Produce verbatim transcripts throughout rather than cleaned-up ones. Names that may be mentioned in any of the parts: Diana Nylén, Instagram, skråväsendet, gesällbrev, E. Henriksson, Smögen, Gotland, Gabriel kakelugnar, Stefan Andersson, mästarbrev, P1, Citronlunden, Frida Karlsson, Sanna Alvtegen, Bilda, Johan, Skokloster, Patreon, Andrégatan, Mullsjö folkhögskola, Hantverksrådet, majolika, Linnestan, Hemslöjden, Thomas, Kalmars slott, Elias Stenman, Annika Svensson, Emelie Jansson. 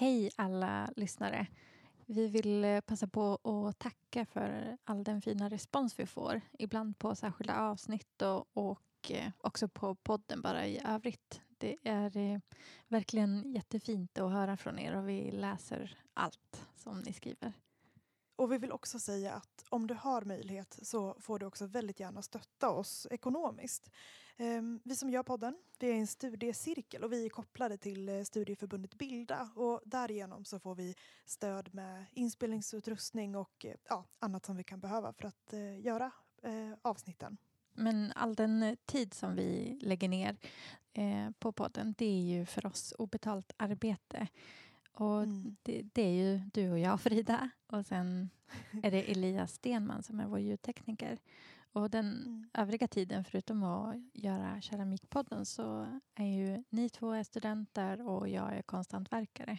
Hej alla lyssnare. Vi vill passa på att tacka för all den fina respons vi får. Ibland på särskilda avsnitt och, och också på podden bara i övrigt. Det är verkligen jättefint att höra från er och vi läser allt som ni skriver. Och vi vill också säga att om du har möjlighet så får du också väldigt gärna stötta oss ekonomiskt. Vi som gör podden, vi är en studiecirkel och vi är kopplade till studieförbundet Bilda. Och därigenom så får vi stöd med inspelningsutrustning och ja, annat som vi kan behöva för att göra avsnitten. Men all den tid som vi lägger ner på podden, det är ju för oss obetalt arbete. Och mm. det, det är ju du och jag, Frida. Och sen är det Elias Stenman som är vår ljudtekniker. Och den mm. övriga tiden, förutom att göra keramikpodden, så är ju ni två är studenter och jag är konsthantverkare.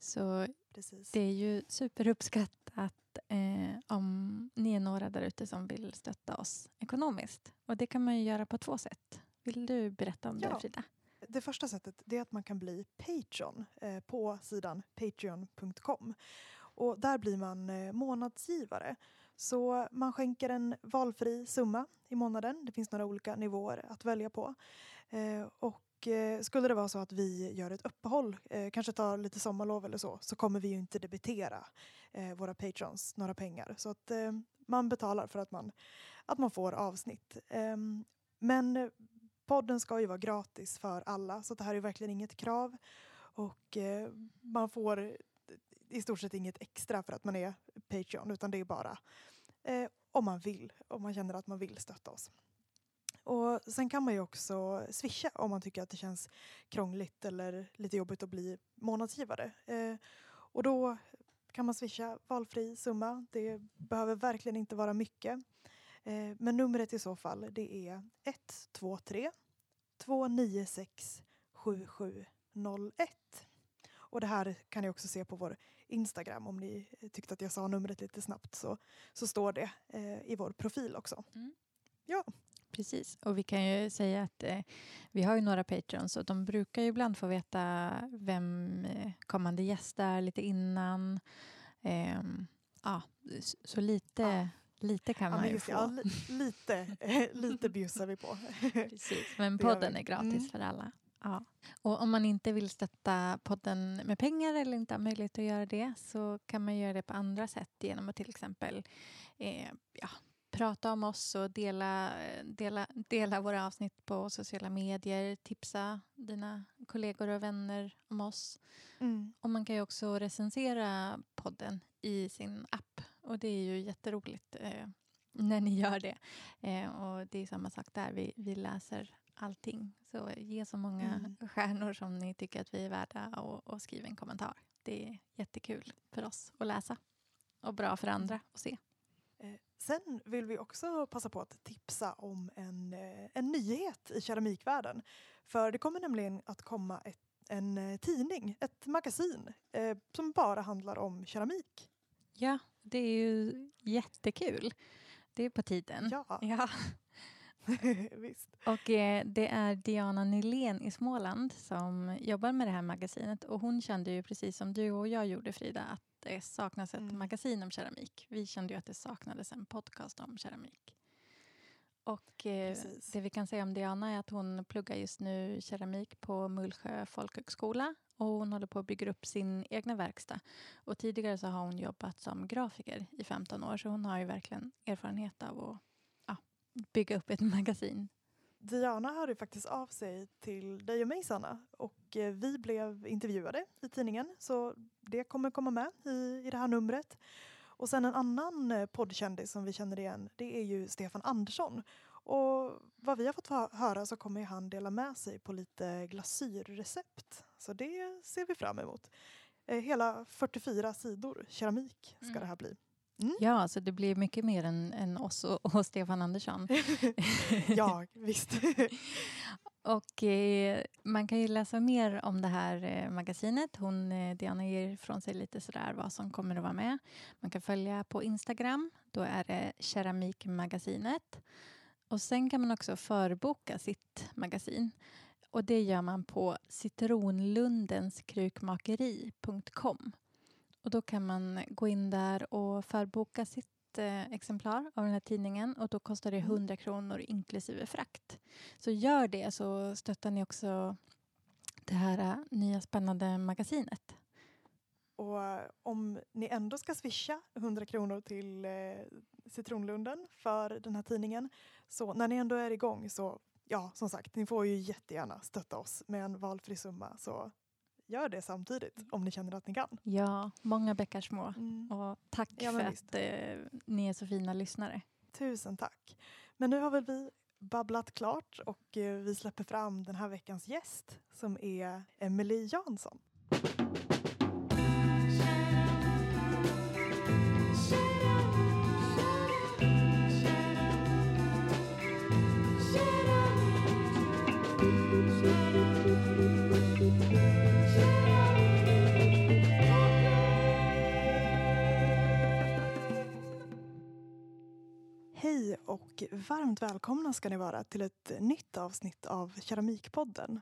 Så precis. Det är ju superuppskattat eh, om ni är några där ute som vill stötta oss ekonomiskt. Och det kan man ju göra på två sätt. Vill du berätta om ja. det, Frida? Det första sättet är att man kan bli Patreon eh, på sidan patreon punkt com. Och där blir man eh, månadsgivare. Så man skänker en valfri summa i månaden. Det finns några olika nivåer att välja på. Eh, och eh, skulle det vara så att vi gör ett uppehåll, eh, kanske tar lite sommarlov eller så, så kommer vi ju inte debitera eh, våra patrons några pengar. Så att eh, man betalar för att man, att man får avsnitt. Eh, men... Podden ska ju vara gratis för alla, så det här är verkligen inget krav. Och eh, man får i stort sett inget extra för att man är Patreon, utan det är bara eh, om man vill, om man känner att man vill stötta oss. Och sen kan man ju också swisha om man tycker att det känns krångligt eller lite jobbigt att bli månadsgivare. Eh, och då kan man swisha valfri summa, det behöver verkligen inte vara mycket. Men numret i så fall, det är ett två tre två nio sex sju sju noll ett. Och det här kan ni också se på vår Instagram. Om ni tyckte att jag sa numret lite snabbt så, så står det eh, i vår profil också. Mm. Ja, precis. Och vi kan ju säga att eh, vi har ju några patrons och de brukar ju ibland få veta vem kommande gäst är lite innan. Eh, ja, så lite... Ja. Lite kan man ja, ju få. Ja, li- lite, lite bjussar vi på. Precis, men podden är gratis mm. för alla. Ja. Och om man inte vill stötta podden med pengar eller inte har möjlighet att göra det, så kan man göra det på andra sätt genom att till exempel eh, ja, prata om oss och dela, dela, dela våra avsnitt på sociala medier. Tipsa dina kollegor och vänner om oss. Mm. Och man kan ju också recensera podden i sin app. Och det är ju jätteroligt eh, när ni gör det. Eh, och det är samma sak där. Vi, vi läser allting. Så ge så många mm. stjärnor som ni tycker att vi är värda. Och, och skriv en kommentar. Det är jättekul för oss att läsa. Och bra för andra att se. Sen vill vi också passa på att tipsa om en, en nyhet i keramikvärlden. För det kommer nämligen att komma ett, en tidning, ett magasin eh, som bara handlar om keramik. Ja, det är ju jättekul. Det är på tiden. Ja, ja. Visst. Och eh, det är Diana Nylén i Småland som jobbar med det här magasinet. Och hon kände ju precis som du och jag gjorde, Frida, att det saknas ett mm. magasin om keramik. Vi kände ju att det saknades en podcast om keramik. Och eh, det vi kan säga om Diana är att hon pluggar just nu keramik på Mullsjö folkhögskola. Och hon håller på att bygga upp sin egna verkstad. Och tidigare så har hon jobbat som grafiker i femton år. Så hon har ju verkligen erfarenhet av att ja, bygga upp ett magasin. Diana hörde faktiskt av sig till dig och mig, Sanna. Och vi blev intervjuade i tidningen. Så det kommer komma med i, i det här numret. Och sen en annan poddkändis som vi känner igen, det är ju Stefan Andersson. Och vad vi har fått höra så kommer han dela med sig på lite glasyrrecept. Så det ser vi fram emot. Hela fyrtiofyra sidor keramik ska mm. det här bli. Mm. Ja, så det blir mycket mer än, än oss och, och Stefan Andersson. Ja, visst. Och eh, man kan ju läsa mer om det här eh, magasinet. Hon, eh, Diana ger från sig lite sådär vad som kommer att vara med. Man kan följa på Instagram. Då är det keramikmagasinet. Och sen kan man också förboka sitt magasin. Och det gör man på citronlundenskrukmakeri punkt com. Och då kan man gå in där och förboka sitt exemplar av den här tidningen, och då kostar det hundra kronor inklusive frakt. Så gör det, så stöttar ni också det här nya spännande magasinet. Och om ni ändå ska swisha hundra kronor till eh, Citronlunden för den här tidningen, så när ni ändå är igång, så ja, som sagt, ni får ju jättegärna stötta oss med en valfri summa, så gör det samtidigt om ni känner att ni kan. Ja, många bäckar små. Mm. Och tack ja, för visst. att eh, ni är så fina lyssnare. Tusen tack. Men nu har väl vi babblat klart, och eh, vi släpper fram den här veckans gäst, som är Emelie Jansson. Hej och varmt välkomna ska ni vara till ett nytt avsnitt av Keramikpodden.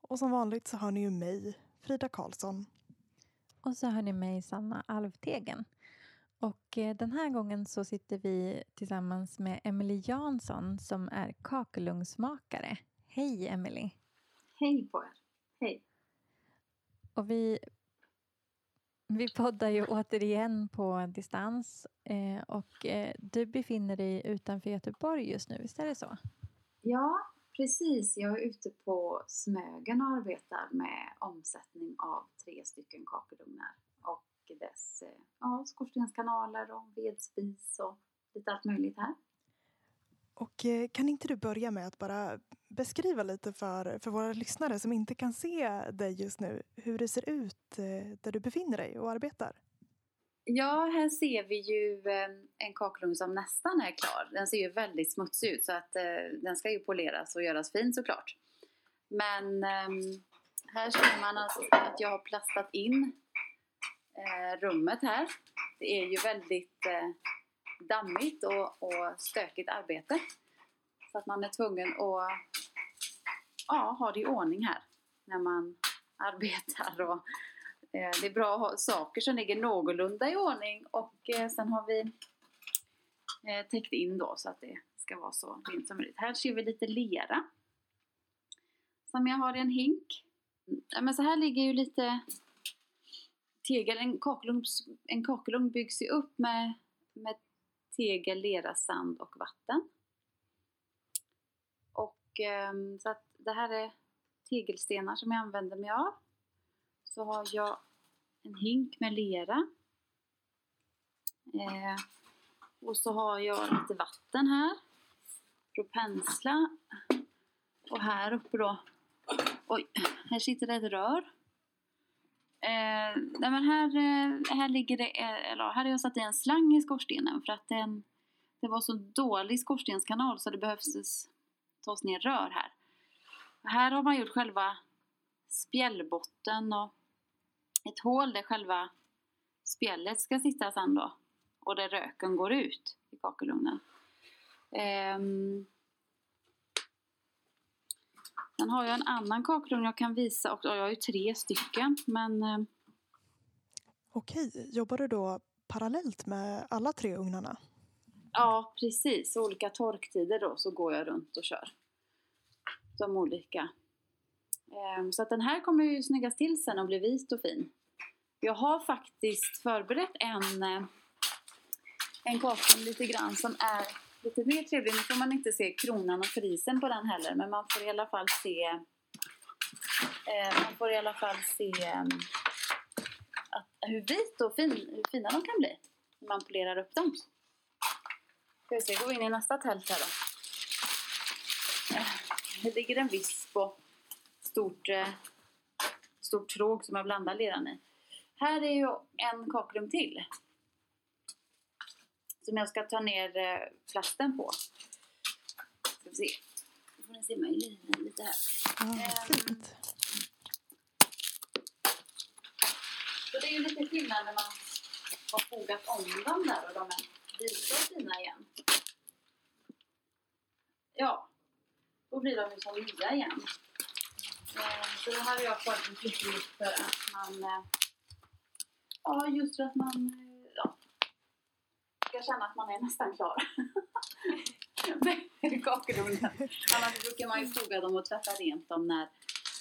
Och som vanligt så hör ni ju mig, Frida Karlsson. Och så hör ni mig, Sanna Alvtegen. Och eh, den här gången så sitter vi tillsammans med Emelie Jansson, som är kakelugnsmakare. Hej Emelie! Hej på er! Hej! Och vi... Vi poddar ju återigen på distans, eh, och eh, du befinner dig utanför Göteborg just nu, visst är det så? Ja, precis. Jag är ute på Smögen och arbetar med omsättning av tre stycken kakelugnar och dess eh, ja, skorstenskanaler och vedspis och lite allt möjligt här. Och kan inte du börja med att bara beskriva lite för, för våra lyssnare som inte kan se dig just nu, hur det ser ut där du befinner dig och arbetar? Ja, här ser vi ju en kakelugn som nästan är klar. Den ser ju väldigt smutsig ut, så att den ska ju poleras och göras fin såklart. Men här ser man att jag har plastat in rummet här. Det är ju väldigt... dammigt och, och stökigt arbete, så att man är tvungen att ja, ha det i ordning här när man arbetar, och eh, det är bra att ha saker som ligger någorlunda i ordning, och eh, sen har vi eh, täckt in då, så att det ska vara så rent som möjligt. Här ser vi lite lera som jag har i en hink. Ja, men så här ligger ju lite tegel. En kakelugn, en kakelugn byggs ju upp med, med tegel, lera, sand och vatten. Och um, så att det här är tegelstenar som jag använder mig av. Så har jag en hink med lera. Eh, och så har jag lite vatten här för att pensla. Och här uppe då. Oj, här sitter det ett rör. Eh, nej men här, eh, här ligger det, eh, eller här har jag satt i en slang i skorstenen, för att den, det var så dålig skorstenskanal, så det behövs tas ner rör här. Här har man gjort själva spjällbotten och ett hål där själva spjället ska sitta sen då, och där röken går ut i kakelugnen. Eh, Sen har jag en annan kakelugn jag kan visa, och jag har ju tre stycken. Men... Okej, jobbar du då parallellt med alla tre ugnarna? Ja, precis. Olika torktider då, så går jag runt och kör de olika. Så att den här kommer ju snyggas till sen och bli vit och fin. Jag har faktiskt förberett en, en kakelugn lite grann som är... lite mer trevligt. Nu får man inte se kronan och frisen på den heller, men man får i alla fall se eh, man får i alla fall se eh, att, hur vit och fin, hur fina de kan bli när man polerar upp dem. Ska vi gå in i nästa tält här då. Här ligger en visp och stort, eh, stort tråg som jag blandar leran i. Här är ju en kakelugn till som jag ska ta ner plasten på. Ska vi se. Nu får ni se mig lite här. Mm, um, så det är ju lite skillnad när man har fogat om dem där, och de är vita och fina igen. Ja. Då blir de ju som nya igen. Så då hade jag fått en kritik för att man, ja just för att man ja, ska känna att man är nästan klar. Med kakelugnen. Annars brukar man ju foga dem och tvätta rent dem när,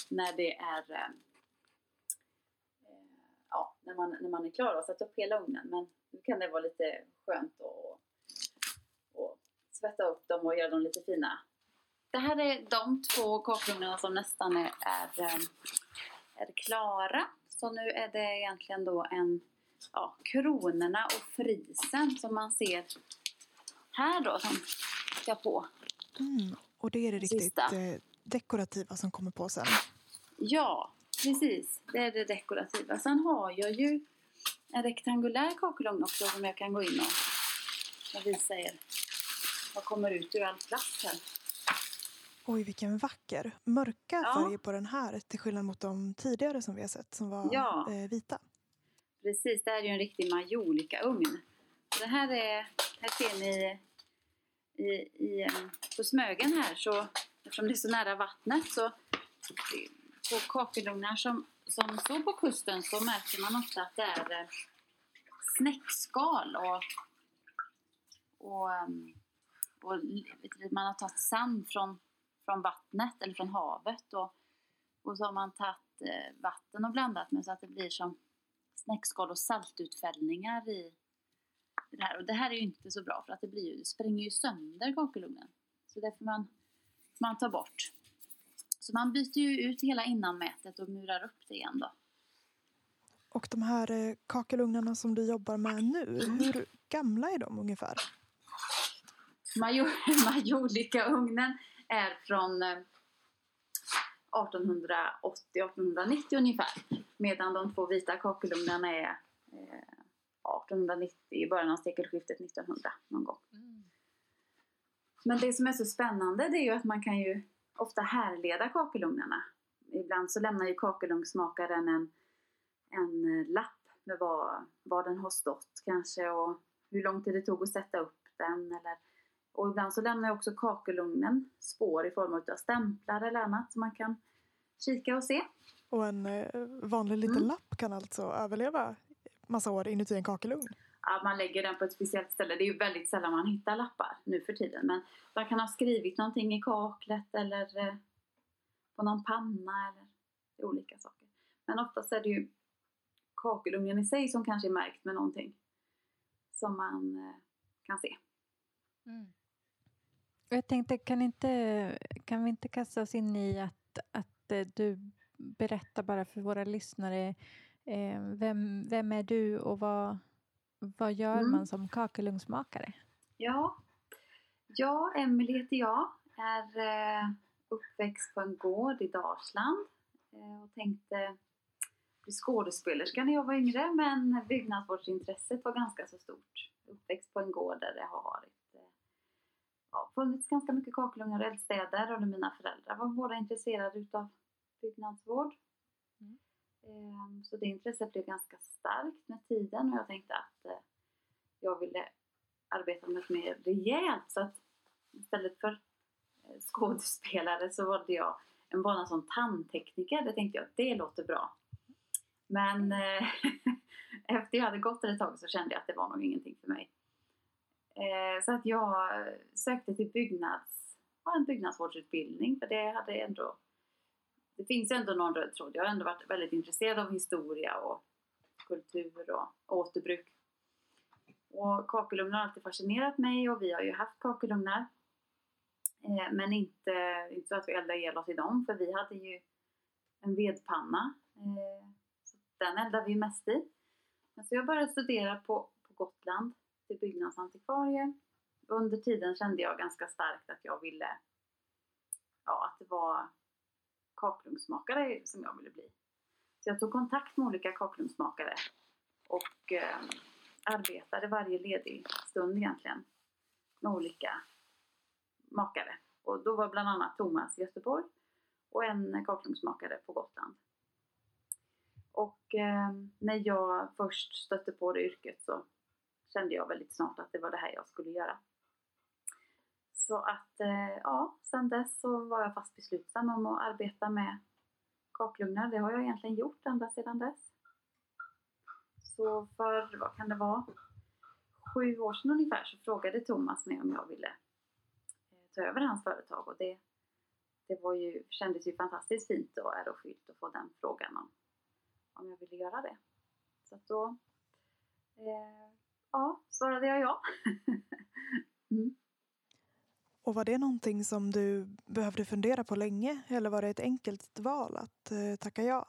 när det är, ja, när man, när man är klar och satt upp hela ugnen. Men nu kan det vara lite skönt att svätta upp dem och göra dem lite fina. Det här är de två kakelugnarna som nästan är, är, är klara. Så nu är det egentligen då en, ja, kronorna och frisen som man ser här då som ska på. Mm, och det är det riktigt sista. Dekorativa som kommer på sen. Ja, precis. Det är det dekorativa. Sen har jag ju en rektangulär kakelugn också som jag kan gå in och visa er. Vad kommer ut ur all plats här? Oj, vilken vacker. Mörka ja. färger på den här till skillnad mot de tidigare som vi har sett som var ja. eh, vita. Precis, det här är ju en riktig majolikaugn. Det här är, här ser ni i, i, på Smögen här, så eftersom det är så nära vattnet så på kakelugnar som, som så på kusten så märker man ofta att det är snäckskal och, och Och man har tagit sand från, från vattnet eller från havet. Och, och så har man tagit vatten och blandat med så att det blir som snäckskal och saltutfällningar i det här. Och det här är ju inte så bra för att det, blir ju, det spränger ju sönder kakelugnen. Så det får man, man ta bort. Så man byter ju ut hela innanmätet och murar upp det igen då. Och de här kakelugnarna som du jobbar med nu, hur gamla är de ungefär? Majolikaugnen är från arton åttio till arton nittio ungefär. Medan de två vita kakelugnarna är arton nittio i början av sekelskiftet nittonhundra någon gång. Mm. Men det som är så spännande det är ju att man kan ju ofta härleda kakelugnarna. Ibland så lämnar ju kakelugnsmakaren en, en lapp med var, var den har stått kanske och hur lång tid det tog att sätta upp den eller. Och ibland så lämnar jag också kakelugnen spår i form av stämplar eller annat som man kan kika och se. Och en vanlig liten mm. lapp kan alltså överleva massa år inuti en kakelugn? Ja, man lägger den på ett speciellt ställe. Det är ju väldigt sällan man hittar lappar nu för tiden. Men man kan ha skrivit någonting i kaklet eller på någon panna eller olika saker. Men oftast är det ju kakelugnen i sig som kanske är märkt med någonting som man kan se. Mm. Jag tänkte, kan, inte, kan vi inte kasta oss in i att, att du berättar bara för våra lyssnare eh, vem, vem är du och vad, vad gör mm. man som kakelugnsmakare? Ja, ja Emelie heter jag, är eh, uppväxt på en gård i Dalsland eh, och tänkte bli skådespelerska när jag var yngre, men byggnadsvårdsintresset var ganska så stort. Uppväxt på en gård där det har varit. Ja, funnits ganska mycket kakelugnar och eldstäder och mina föräldrar var båda intresserade utav byggnadsvård. Mm. Ehm, så det intresset blev ganska starkt med tiden och jag tänkte att eh, jag ville arbeta med mer rejält så att istället för eh, skådespelare så valde jag en bana som tandtekniker. Det tänkte jag att det låter bra. Men eh, efter jag hade gått ett tag så kände jag att det var nog ingenting för mig. Så att jag sökte till byggnads, en byggnadsvårdsutbildning för det hade ändå, det finns ändå någon röd tråd. Jag har ändå varit väldigt intresserad av historia och kultur och återbruk. Och kakelugnar har alltid fascinerat mig och vi har ju haft kakelugnar. Men inte, inte så att vi eldade el oss i dem för vi hade ju en vedpanna. Den eldade vi mest i. Så jag började studera på, på Gotland. Till byggnadsantikvarie. Under tiden kände jag ganska starkt att jag ville, ja, att det var kakelugnsmakare som jag ville bli. Så jag tog kontakt med olika kakelugnsmakare och eh, arbetade varje ledig stund egentligen med olika makare. Och då var bland annat Thomas i Göteborg och en kakelugnsmakare på Gotland. Och eh, när jag först stötte på det yrket så kände jag väldigt snart att det var det här jag skulle göra. Så att, ja, sen dess så var jag fast beslutsam om att arbeta med kakelugnar. Det har jag egentligen gjort ända sedan dess. Så för, vad kan det vara, sju år sedan ungefär så frågade Thomas mig om jag ville ta över hans företag. Och det, det var ju, kändes ju fantastiskt fint och ärofyllt att få den frågan om, om jag ville göra det. Så att då eh, ja, svarade jag ja. Mm. Och var det någonting som du behövde fundera på länge? Eller var det ett enkelt val att eh, tacka ja?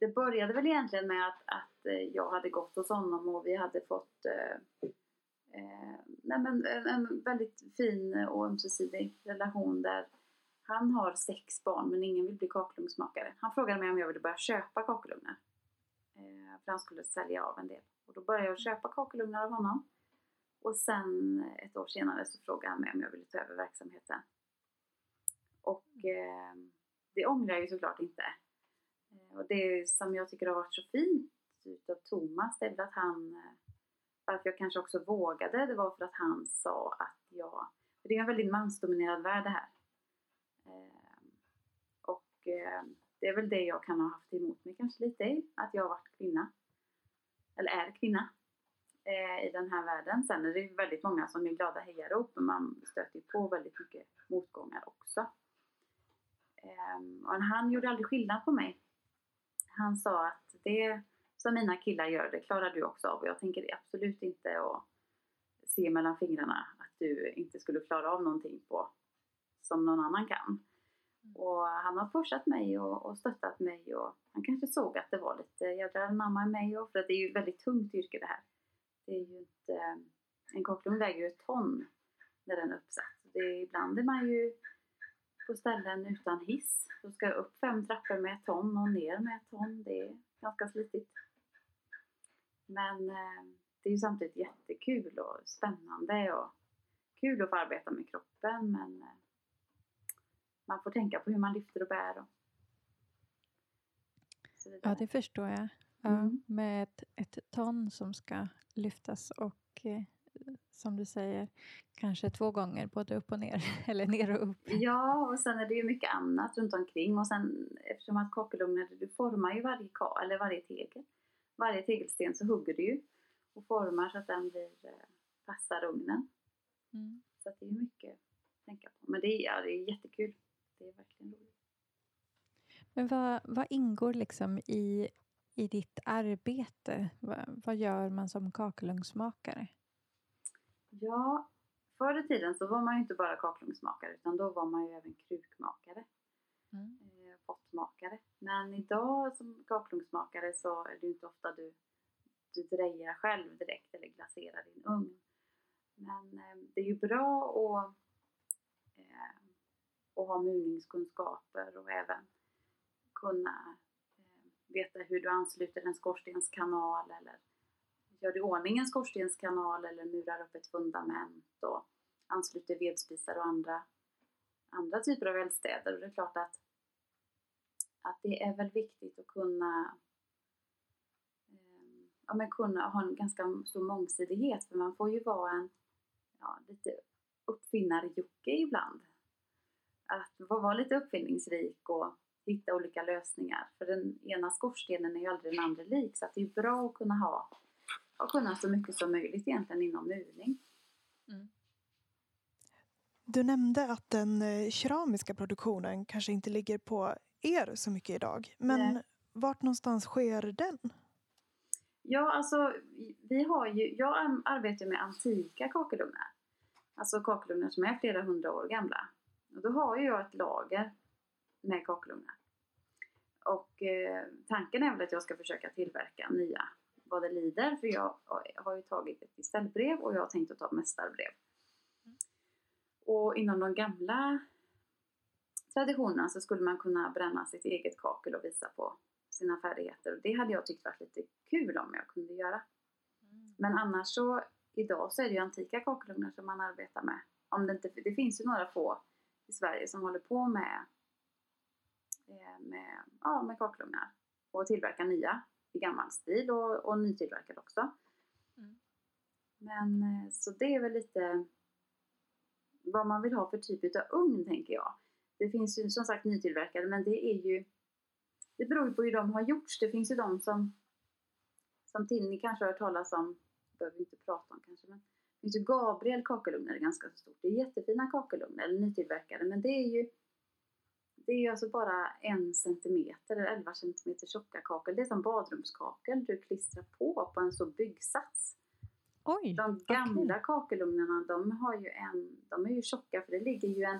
Det började väl egentligen med att, att jag hade gått hos honom och vi hade fått eh, eh, nej men, en, en väldigt fin och ömsesidig relation där han har sex barn men ingen vill bli kakelugnsmakare. Han frågade mig om jag ville börja köpa kakelugnar. Eh, för han skulle sälja av en del. Och då började jag köpa kakelugnar av honom. Och sen ett år senare så frågade han mig om jag ville ta över verksamheten. Och eh, det ångrar jag ju såklart inte. Och det som jag tycker har varit så fint utav Thomas är att han, varför jag kanske också vågade, det var för att han sa att jag, för det är en väldigt mansdominerad värld det här. Och det är väl det jag kan ha haft emot mig kanske lite i, att jag har varit kvinna, eller är kvinna i den här världen. Sen är det väldigt många som är glada hejarop, men man stöter på väldigt mycket motgångar också. Och han gjorde aldrig skillnad på mig. Han sa att det som mina killar gör, det klarar du också av. Och jag tänker absolut inte att se mellan fingrarna att du inte skulle klara av någonting på som någon annan kan. Mm. Och han har pushat mig och, och stöttat mig. Och han kanske såg att det var lite jävla mamma i mig. Och, för att det är ju väldigt tungt yrke det här. Det är ju inte, en kakelugn väger ju ett ton när den är uppsatt. Det är, ibland är man ju på ställen utan hiss. Då ska jag upp fem trappor med ett ton och ner med ett ton. Det är ganska slitigt. Men eh, det är ju samtidigt jättekul och spännande. Och kul att få arbeta med kroppen. Men eh, man får tänka på hur man lyfter och bär. Och så vidare. Ja, det förstår jag. Ja, mm. Med ett, ett ton som ska lyftas och... Eh, som du säger, kanske två gånger både upp och ner, eller ner och upp. Ja, och sen är det ju mycket annat runt omkring. Och sen, eftersom att kakelugnar, du formar ju varje ka, eller varje tegel. Varje tegelsten så hugger du ju och formar så att den blir, passar ugnen. Mm. Så att det är mycket att tänka på. Men det är, ja, det är jättekul. Det är verkligen roligt. Men vad, vad ingår liksom i, i ditt arbete? Vad, vad gör man som kakelugnsmakare? Ja, förr i tiden så var man ju inte bara kakelugnsmakare utan då var man ju även krukmakare, mm. eh, pottmakare. Men idag som kakelugnsmakare så är det ju inte ofta du, du drejar själv direkt eller glaserar din ugn. Men eh, det är ju bra att, eh, att ha murningskunskaper och även kunna eh, veta hur du ansluter en skorstenskanal eller... Gör du i ordning en skorstenskanal eller murar upp ett fundament och ansluter vedspisar och andra, andra typer av eldstäder. Och det är klart att, att det är väl viktigt att kunna, eh, ja, men kunna ha en ganska stor mångsidighet. För man får ju vara en ja, lite uppfinnarjocke ibland. Att få vara lite uppfinningsrik och hitta olika lösningar. För den ena skorstenen är ju aldrig den andra lik. Så att det är bra att kunna ha. Och kunna så mycket som möjligt egentligen inom murning. Mm. Du nämnde att den keramiska produktionen kanske inte ligger på er så mycket idag. Men Nej. Vart någonstans sker den? Ja, alltså vi har ju, jag arbetar med antika kakelugnar. Alltså kakelugnar som är flera hundra år gamla. Och då har ju jag ett lager med kakelugnar. Och eh, tanken är väl att jag ska försöka tillverka nya vad det lider, för jag har ju tagit ett beställbrev och jag har tänkt att ta mästarbrev. Mm. Och inom de gamla traditionerna så skulle man kunna bränna sitt eget kakel och visa på sina färdigheter. Och det hade jag tyckt varit lite kul om jag kunde göra. Mm. Men annars så, idag så är det ju antika kakelugnar som man arbetar med. Om det, inte, det finns ju några få i Sverige som håller på med, med, ja, med kakelugnar och tillverkar nya. I gammal stil och, och nytillverkad också. Mm. Men så det är väl lite vad man vill ha för typ av ugn tänker jag. Det finns ju som sagt nytillverkade men det är ju det beror på hur de har gjorts. Det finns ju de som som Tinni kanske har hört talas om, behöver inte prata om kanske, men det finns ju Gabriel kakelugnar, är ganska så stort. Det är jättefina kakelugnar, eller nytillverkade, men det är ju det är ju alltså bara en centimeter eller elva centimeter tjocka kakel. Det är som badrumskakel du klistrar på på en sån byggsats. Oj, de gamla okay. kakelugnarna, de har ju en, de är ju tjocka för det ligger ju en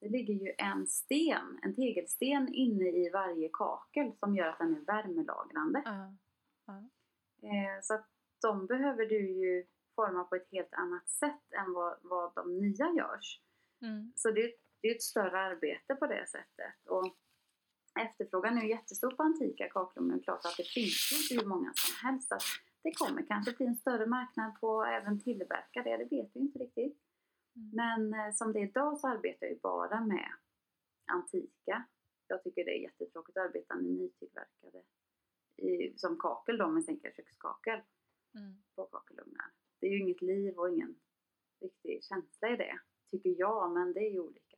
det ligger ju en sten, en tegelsten inne i varje kakel som gör att den är värmelagrande. Uh, uh. Eh, så att de behöver du ju forma på ett helt annat sätt än vad, vad de nya görs. Mm. Så det, det är ett större arbete på det sättet. Och efterfrågan är ju jättestor på antika kakelugnar. Klart att det finns inte hur många som helst. Att det kommer kanske till en större marknad på även tillverkare. Det, det vet vi inte riktigt. Men eh, som det är idag så arbetar jag bara med antika. Jag tycker det är jättetråkigt att arbeta med nytillverkade i, som kakel då, men tänker kökskakel mm. på kakelugnar. Det är ju inget liv och ingen riktig känsla i det, tycker jag, men det är ju olika.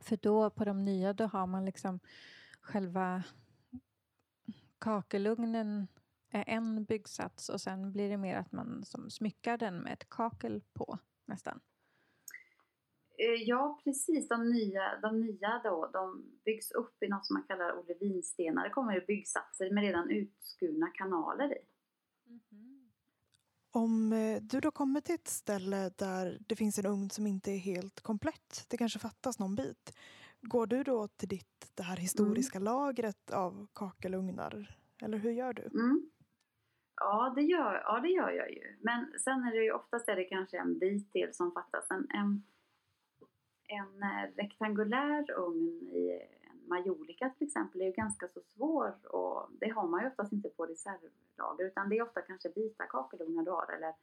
För då på de nya, då har man liksom själva kakelugnen är en byggsats och sen blir det mer att man som smyckar den med ett kakel på nästan. Ja, precis. De nya, de nya då, de byggs upp i något som man kallar olivinstenar. Det kommer ju byggsatser med redan utskurna kanaler i. Mm-hmm. Om du då kommer till ett ställe där det finns en ugn som inte är helt komplett, det kanske fattas någon bit. Går du då till ditt, det här historiska mm. lagret av kakelugnar? Eller hur gör du? Mm. Ja det, gör, ja, det gör jag ju. Men sen är det ju oftast är det kanske en bit till som fattas. En, en, en rektangulär ugn i en majolika till exempel är ju ganska så svår. Och det har man ju oftast inte på reservlager. Utan det är ofta kanske vita kakelugnar du har. Eller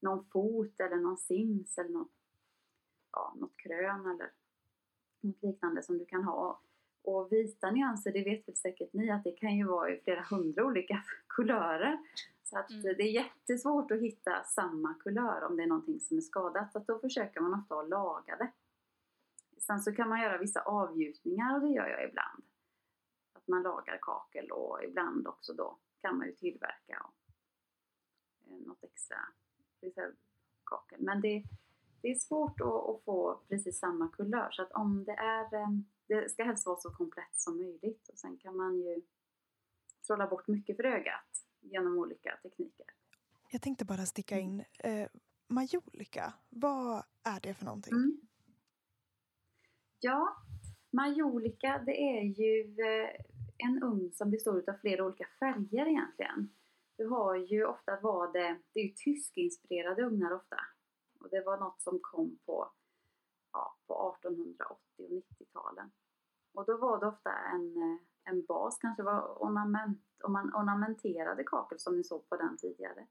någon fot eller någon sims eller något, ja, något krön eller något liknande som du kan ha. Och vita nyanser, det vet väl säkert ni att det kan ju vara i flera hundra olika kulörer. Så att mm. det är jättesvårt att hitta samma kulör om det är någonting som är skadat. Så att då försöker man ofta att laga det. Sen så kan man göra vissa avgjutningar och det gör jag ibland. Att man lagar kakel och ibland också då kan man ju tillverka något extra kakel. Men det, det är svårt att, att få precis samma kulör. Så att om det är... Det ska helst vara så komplett som möjligt. Och sen kan man ju trolla bort mycket för ögat genom olika tekniker. Jag tänkte bara sticka in. Eh, majolika, vad är det för någonting? Mm. Ja, majolika det är ju en ugn som består av flera olika färger egentligen. Du har ju ofta vad det, det är ju tyskinspirerade ugnar ofta. Och det var något som kom på, ja, på artonhundraåttio- och nittio-talen. Och då var det ofta en, en bas, kanske var ornament, om man ornamenterade kakel som ni såg på den tidigare.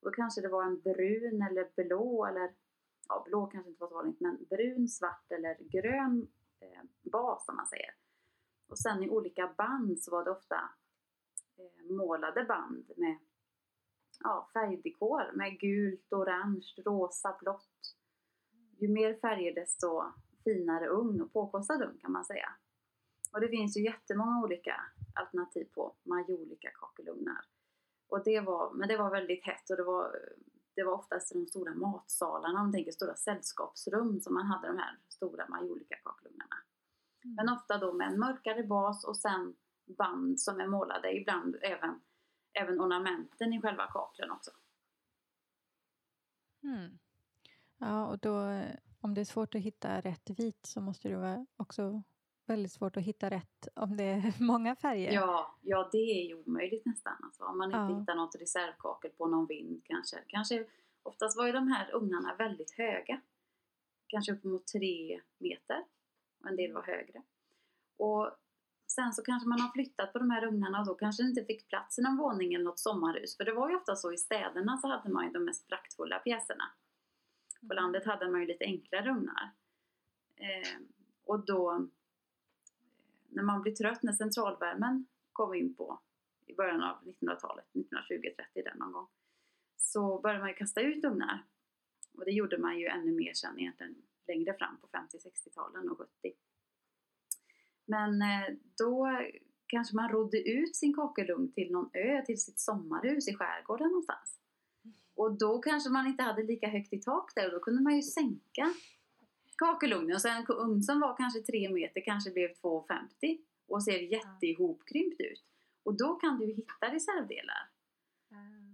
Och då kanske det var en brun eller blå, eller ja, blå kanske inte var så vanligt, men brun, svart eller grön eh, bas som man säger. Och sen i olika band så var det ofta eh, målade band med ja, färgdekor, med gult, orange, rosa, blått. Ju mer färger desto finare ugn och påkostad ugn kan man säga. Och det finns ju jättemånga olika alternativ på majolika kakelugnar. Och det var, men det var väldigt hett och det var, det var oftast i de stora matsalarna. Om man tänker stora sällskapsrum som man hade de här stora majolika kakelugnarna. Mm. Men ofta då med en mörkare bas och sen band som är målade. Ibland även, även ornamenten i själva kaklen också. Mm. Ja, och då om det är svårt att hitta rätt vit så måste det vara också väldigt svårt att hitta rätt om det är många färger. Ja, ja det är ju omöjligt nästan. Alltså, om man inte ja. hittar något reservkakel på någon vind kanske. Kanske oftast var ju de här ugnarna väldigt höga. Kanske upp mot tre meter. Och en del var högre. Och sen så kanske man har flyttat på de här ugnarna och då kanske inte fick plats i någon våning eller något sommarhus. För det var ju ofta så i städerna så hade man ju de mest praktfulla pjäserna. På landet hade man ju lite enklare ugnar. Eh, och då, när man blir trött när centralvärmen kom in på, i början av nittonhundratalet, nittonhundratjugo trettio där någon gång, så började man ju kasta ut ugnar. Och det gjorde man ju ännu mer sen egentligen längre fram på femtio sextio-talen och sjuttio. Men då kanske man rodde ut sin kakelugn till någon ö, till sitt sommarhus i skärgården någonstans. Och då kanske man inte hade lika högt i tak där, och då kunde man ju sänka kakelugnen. Och sen ugn som var kanske tre meter kanske blev två komma femtio och ser jätteihopkrympt ut. Och då kan du hitta reservdelar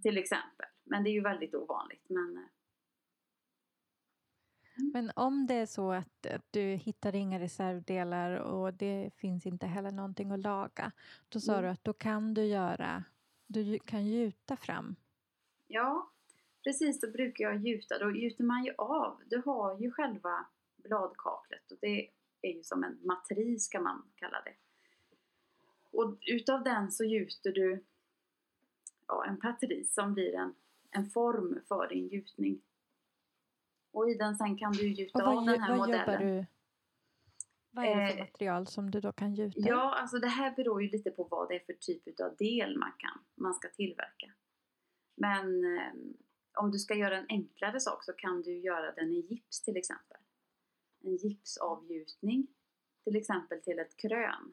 till exempel. Men det är ju väldigt ovanligt. Men, men om det är så att, att du hittar inga reservdelar och det finns inte heller någonting att laga. Då sa mm. du att då kan du göra, du kan gjuta fram. Ja, precis, då brukar jag gjuta. Då gjuter man ju av. Du har ju själva bladkaklet. Och det är ju som en matris kan man kalla det. Och utav den så gjuter du ja, en patris som blir en, en form för din gjutning. Och i den sen kan du gjuta vad, av den här vad modellen. Vad jobbar du? Vad är det för eh, material som du då kan gjuta? Ja, alltså det här beror ju lite på vad det är för typ av del man, kan, man ska tillverka. Men eh, om du ska göra en enklare sak så kan du göra den i gips till exempel. En gipsavgjutning till exempel till ett krön.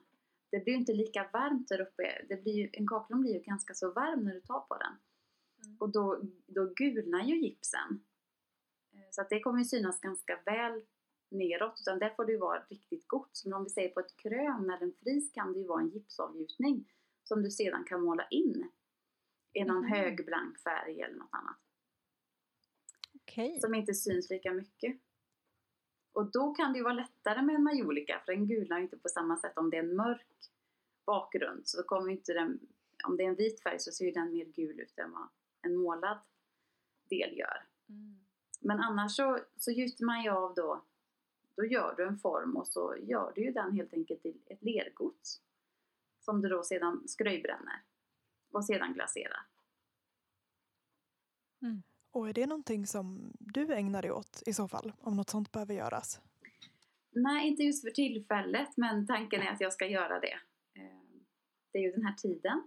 Det blir ju inte lika varmt där uppe. Det blir ju, en kakelugn blir ju ganska så varm när du tar på den. Mm. Och då, då gulnar ju gipsen. Så att det kommer ju synas ganska väl neråt. Utan där får det ju vara riktigt gott. Som om vi säger på ett krön när den fris kan det ju vara en gipsavgjutning. Som du sedan kan måla in. I någon mm. hög blank färg eller något annat. Okay. Som inte syns lika mycket. Och då kan det ju vara lättare med en majolika. För den gulnar inte på samma sätt om det är en mörk bakgrund. Så kommer inte den, om det är en vit färg så ser ju den mer gul ut än vad en målad del gör. Mm. Men annars så, så gjuter man ju av då. Då gör du en form och så gör du ju den helt enkelt till ett lergods. Som du då sedan skröjbränner. Och sedan glasera. Mm. Och är det någonting som du ägnar dig åt i så fall? Om något sånt behöver göras? Nej, inte just för tillfället. Men tanken är att jag ska göra det. Det är ju den här tiden.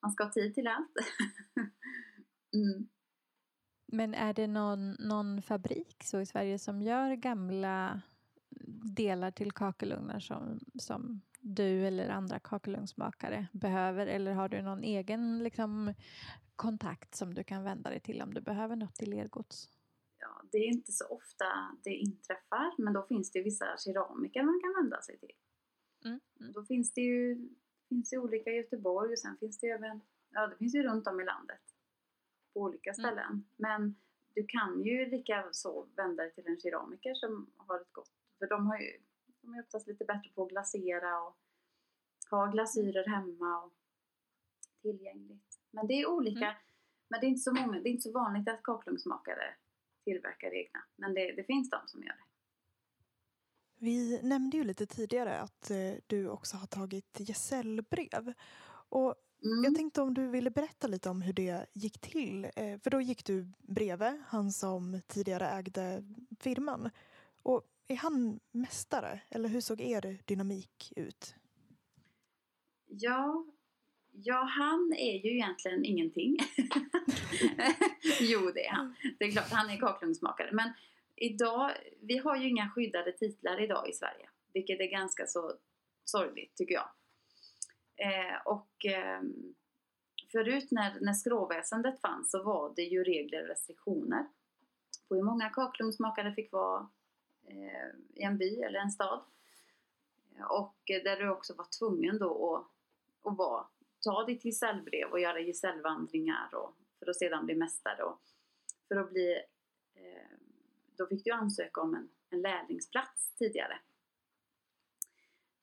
Man ska ha tid till allt. mm. Men är det någon, någon fabrik så i Sverige som gör gamla delar till kakelugnar som... som... du eller andra kakelugnsmakare behöver, eller har du någon egen liksom, kontakt som du kan vända dig till om du behöver något till lergods? Ja, det är inte så ofta det inträffar, men då finns det vissa keramiker man kan vända sig till. Mm. Mm. Då finns det ju finns det olika i Göteborg och sen finns det även, ja det finns ju runt om i landet på olika ställen. Mm. Men du kan ju lika så vända dig till en keramiker som har ett gott, för de har ju De är oftast lite bättre på att glasera och ha glasyrer hemma och tillgängligt. Men det är olika. Mm. Men det är, inte så många, det är inte så vanligt att kakelugnsmakare tillverkar egna. Men det, det finns de som gör det. Vi nämnde ju lite tidigare att eh, du också har tagit gesällbrev. Och mm. jag tänkte om du ville berätta lite om hur det gick till. Eh, för då gick du bredvid han som tidigare ägde firman. Och är han mästare? Eller hur såg er dynamik ut? Ja, ja han är ju egentligen ingenting. Jo, det är han. Det är klart, han är kakelugnsmakare. Men idag, vi har ju inga skyddade titlar idag i Sverige. Vilket är ganska så sorgligt, tycker jag. Eh, och eh, förut när, när skråväsendet fanns så var det ju regler och restriktioner. På hur många kakelugnsmakare fick vara... i en by eller en stad, och där du också var tvungen då att, att vara, ta ditt gesällbrev och göra gesällvandringar och, för att sedan bli mästare och, för att bli då fick du ansöka om en, en lärlingsplats tidigare,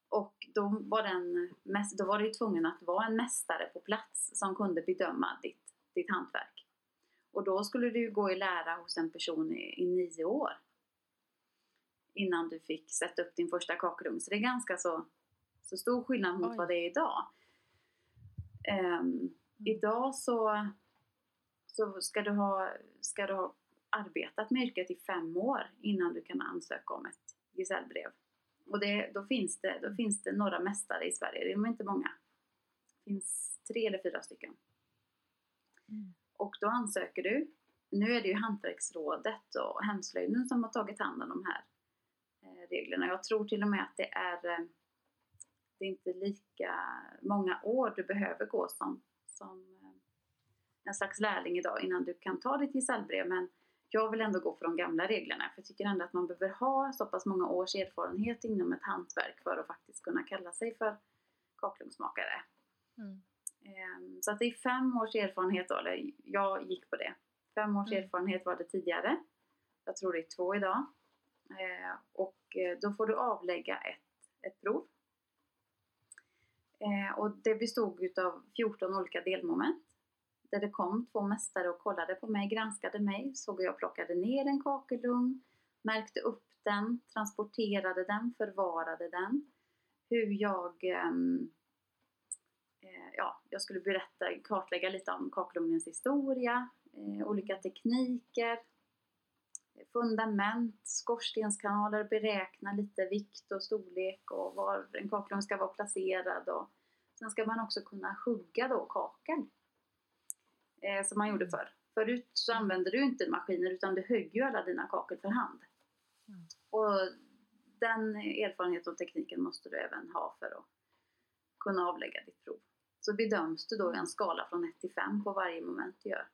och då var, den, då var du tvungen att vara en mästare på plats som kunde bedöma ditt, ditt hantverk, och då skulle du gå i lära hos en person i, i nio år innan du fick sätta upp din första kakelugn. Så det är ganska så, så stor skillnad mot Oj. Vad det är idag. Um, mm. Idag så, så ska, du ha, ska du ha arbetat med yrket i fem år. Innan du kan ansöka om ett gesällbrev. Och det, då, finns det, då finns det några mästare i Sverige. Det är inte många. Det finns tre eller fyra stycken. Mm. Och då ansöker du. Nu är det ju Hantverksrådet och Hemslöjden som har tagit hand om de här reglerna. Jag tror till och med att det är det är inte lika många år du behöver gå som, som en slags lärling idag innan du kan ta ditt gesällbrev. Men jag vill ändå gå för de gamla reglerna, för jag tycker ändå att man behöver ha så pass många års erfarenhet inom ett hantverk för att faktiskt kunna kalla sig för kakelugnsmakare. Mm. Så att det är fem års erfarenhet då, eller jag gick på det. Fem års mm. erfarenhet var det tidigare. Jag tror det är två idag. Och då får du avlägga ett, ett prov. Och det bestod av fjorton olika delmoment. Där det kom två mästare och kollade på mig, granskade mig. Såg jag plockade ner en kakelugn, märkte upp den, transporterade den, förvarade den. Hur jag... Ja, jag skulle berätta, kartlägga lite om kakelugnens historia, eh, olika tekniker, fundament, skorstenskanaler, beräkna lite vikt och storlek och var en kakelugn ska vara placerad. Och sen ska man också kunna hugga då kakeln eh, som man gjorde förr. Förut så använde du inte maskiner utan du högg ju alla dina kakel för hand. Mm. Och den erfarenheten och tekniken måste du även ha för att kunna avlägga ditt prov. Så bedöms du då i en skala från ett till fem på varje moment du gör.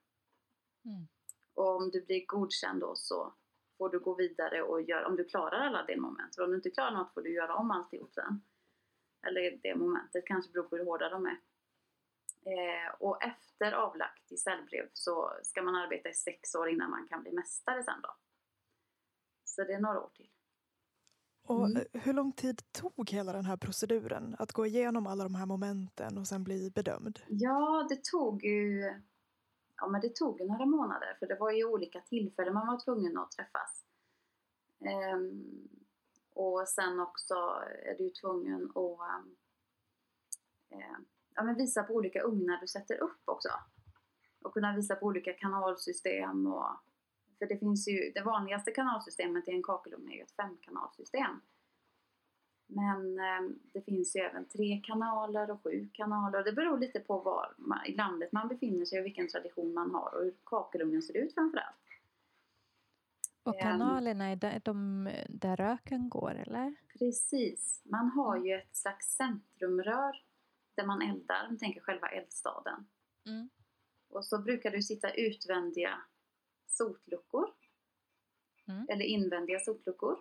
Mm. Och om du blir godkänd då så får du gå vidare och göra, om du klarar alla delmoment. Om du inte klarar något får du göra om alltihop sen. Eller det momentet kanske beror på hur hårda de är. Eh, och efter avlagt i cellbrev så ska man arbeta i sex år innan man kan bli mästare sen då. Så det är några år till. Och mm. hur lång tid tog hela den här proceduren? Att gå igenom alla de här momenten och sen bli bedömd? Ja, det tog ju, ja, men det tog ju några månader. För det var ju olika tillfällen man var tvungen att träffas. Um, och sen också är du tvungen att um, um, ja, men visa på olika ugnar du sätter upp också. Och kunna visa på olika kanalsystem och... För det finns ju, det vanligaste kanalsystemet i en kakelugn är ju ett femkanalsystem. Men eh, det finns ju även tre kanaler och sju kanaler. Det beror lite på var man, i landet man befinner sig och vilken tradition man har. Och hur kakelugnen ser ut framförallt. Och kanalerna är de, de där röken går, eller? Precis. Man har ju ett slags centrumrör där man eldar. Man tänker själva eldstaden. Mm. Och så brukar du sitta utvändiga sotluckor mm. eller invändiga sotluckor.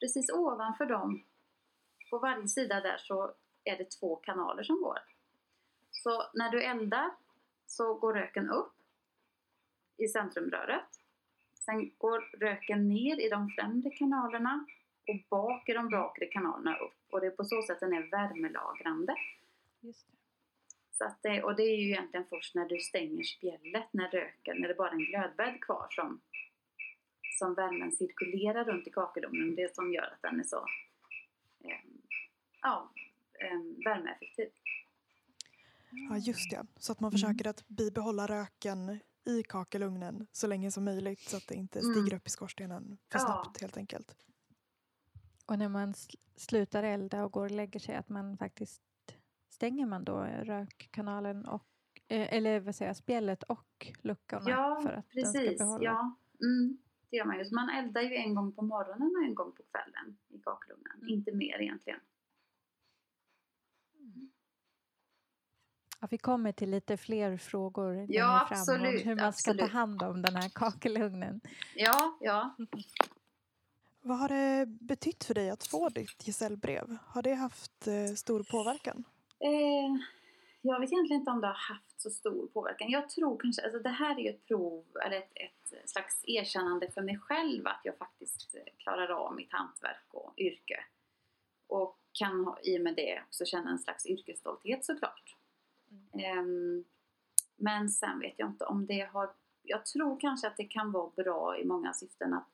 Precis ovanför dem på varje sida där så är det två kanaler som går. Så när du eldar så går röken upp i centrumröret. Sen går röken ner i de främre kanalerna och bak i de bakre kanalerna upp. Och det är på så sätt den är värmelagrande. Just det. Så att det, och det är ju egentligen först när du stänger spjället, när röken, när det är bara en glödbädd kvar som, som värmen cirkulerar runt i kakelugnen. Det är som gör att den är så eh, ja, eh, värmeeffektiv. Ja, just det. Så att man försöker mm. att bibehålla röken i kakelugnen så länge som möjligt så att det inte stiger mm. upp i skorstenen för snabbt ja. helt enkelt. Och när man sl- slutar elda och går och lägger sig att man faktiskt... Stänger man då rökkanalen och eller vad säger jag, spjället och luckorna ja, för att precis, den ska behålla? Ja, mm, det gör man ju. Så man eldar ju en gång på morgonen och en gång på kvällen i kakelugnen. Mm. Inte mer egentligen. Mm. Ja, vi kommer till lite fler frågor. Ja, absolut. Om hur man ska absolut. ta hand om den här kakelugnen. Ja, ja. Vad har det betytt för dig att få ditt gesällbrev? Har det haft eh, stor påverkan? Eh, jag vet egentligen inte om det har haft så stor påverkan. Jag tror kanske, alltså det här är ju ett prov eller ett, ett slags erkännande för mig själv att jag faktiskt klarar av mitt hantverk och yrke. Och kan ha, i och med det också känna en slags yrkesstolthet såklart. Mm. Eh, men sen vet jag inte om det har, jag tror kanske att det kan vara bra i många syften att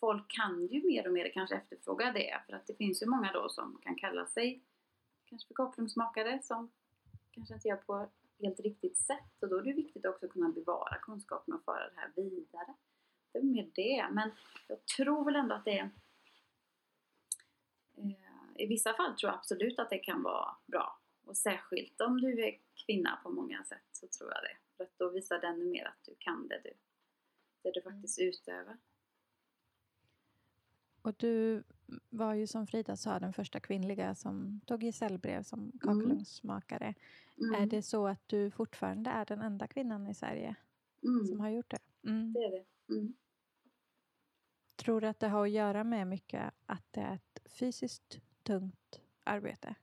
folk kan ju mer och mer kanske efterfråga det. För att det finns ju många då som kan kalla sig kanske för kakelugnsmakare som kanske inte gör på helt riktigt sätt. Och då är det viktigt också att kunna bevara kunskapen och föra det här vidare. Det är mer det. Men jag tror väl ändå att det är... Eh, I vissa fall tror jag absolut att det kan vara bra. Och särskilt om du är kvinna på många sätt så tror jag det. För att då visar det ännu mer att du kan det du, det du faktiskt utövar. Och du var ju som Frida sa den första kvinnliga som tog gesällbrev som kakelugnsmakare. Mm. Mm. Är det så att du fortfarande är den enda kvinnan i Sverige mm. som har gjort det? Mm. Det är det. Mm. Tror du att det har att göra med mycket att det är ett fysiskt tungt arbete?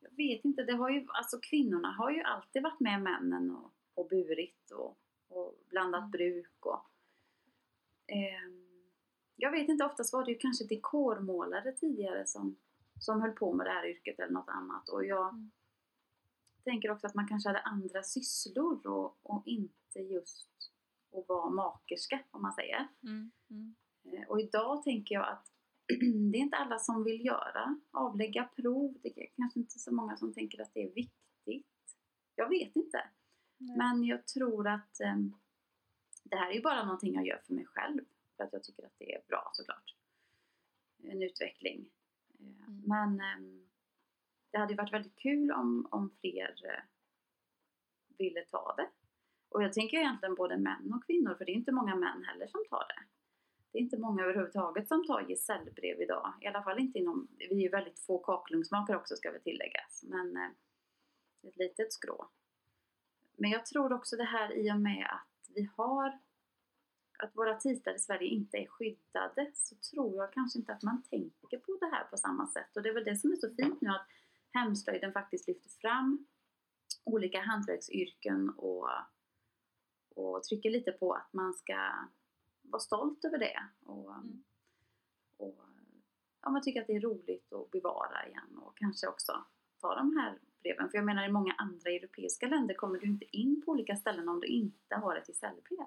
Jag vet inte. Det har ju, alltså kvinnorna har ju alltid varit med männen och, och burit och, och blandat mm. bruk. Och, eh, jag vet inte. Oftast var det ju kanske dekormålare tidigare som, som höll på med det här yrket eller något annat. Och jag mm. tänker också att man kanske hade andra sysslor och, och inte just att vara makerska om man säger. Mm. Mm. Eh, och idag tänker jag att det är inte alla som vill göra avlägga prov. Det är kanske inte så många som tänker att det är viktigt. Jag vet inte. Nej. Men jag tror att eh, det här är ju bara någonting jag gör för mig själv. För att jag tycker att det är bra såklart. En utveckling. Eh, mm. Men eh, det hade ju varit väldigt kul om, om fler eh, ville ta det. Och jag tänker egentligen både män och kvinnor. För det är inte många män heller som tar det. Det är inte många överhuvudtaget som tar gesällbrev idag. I alla fall inte inom... Vi är ju väldigt få kakelugnsmakare också ska vi tilläggas. Men eh, ett litet skrå. Men jag tror också det här i och med att vi har... Att våra titlar i Sverige inte är skyddade. Så tror jag kanske inte att man tänker på det här på samma sätt. Och det är väl det som är så fint nu att hemslöjden faktiskt lyfter fram olika hantverksyrken och... Och trycker lite på att man ska vara stolt över det. Och, mm. och ja, man tycker att det är roligt att bevara igen. Och kanske också ta de här breven. För jag menar i många andra europeiska länder kommer du inte in på olika ställen om du inte har ett gesällbrev.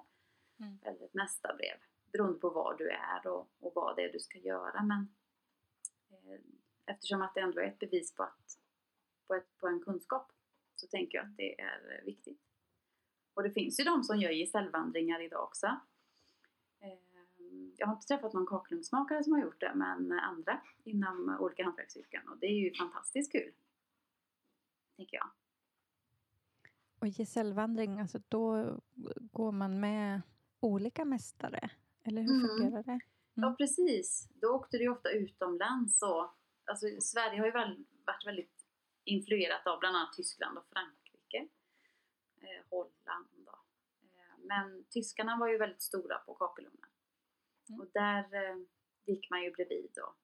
Mm. Eller ett mästarbrev. Beroende på var du är och, och vad det är du ska göra. Men eh, eftersom att det ändå är ett bevis på, att, på, ett, på en kunskap. Så tänker jag att det är viktigt. Och det finns ju de som gör gesällvandringar idag också. Eh, jag har inte träffat någon kakelugnsmakare som har gjort det. Men andra inom olika hantverksyrken. Och det är ju fantastiskt kul. Tänker jag. Och gesällvandring, alltså då går man med olika mästare. Eller hur fungerar det? Mm. Ja, precis. Då åkte det ju ofta utomlands. Och, alltså, Sverige har ju väl, varit väldigt influerat av bland annat Tyskland och Frankrike. Holland då. Men tyskarna var ju väldigt stora på kakelugnen. Mm. Och där eh, gick man ju bredvid då.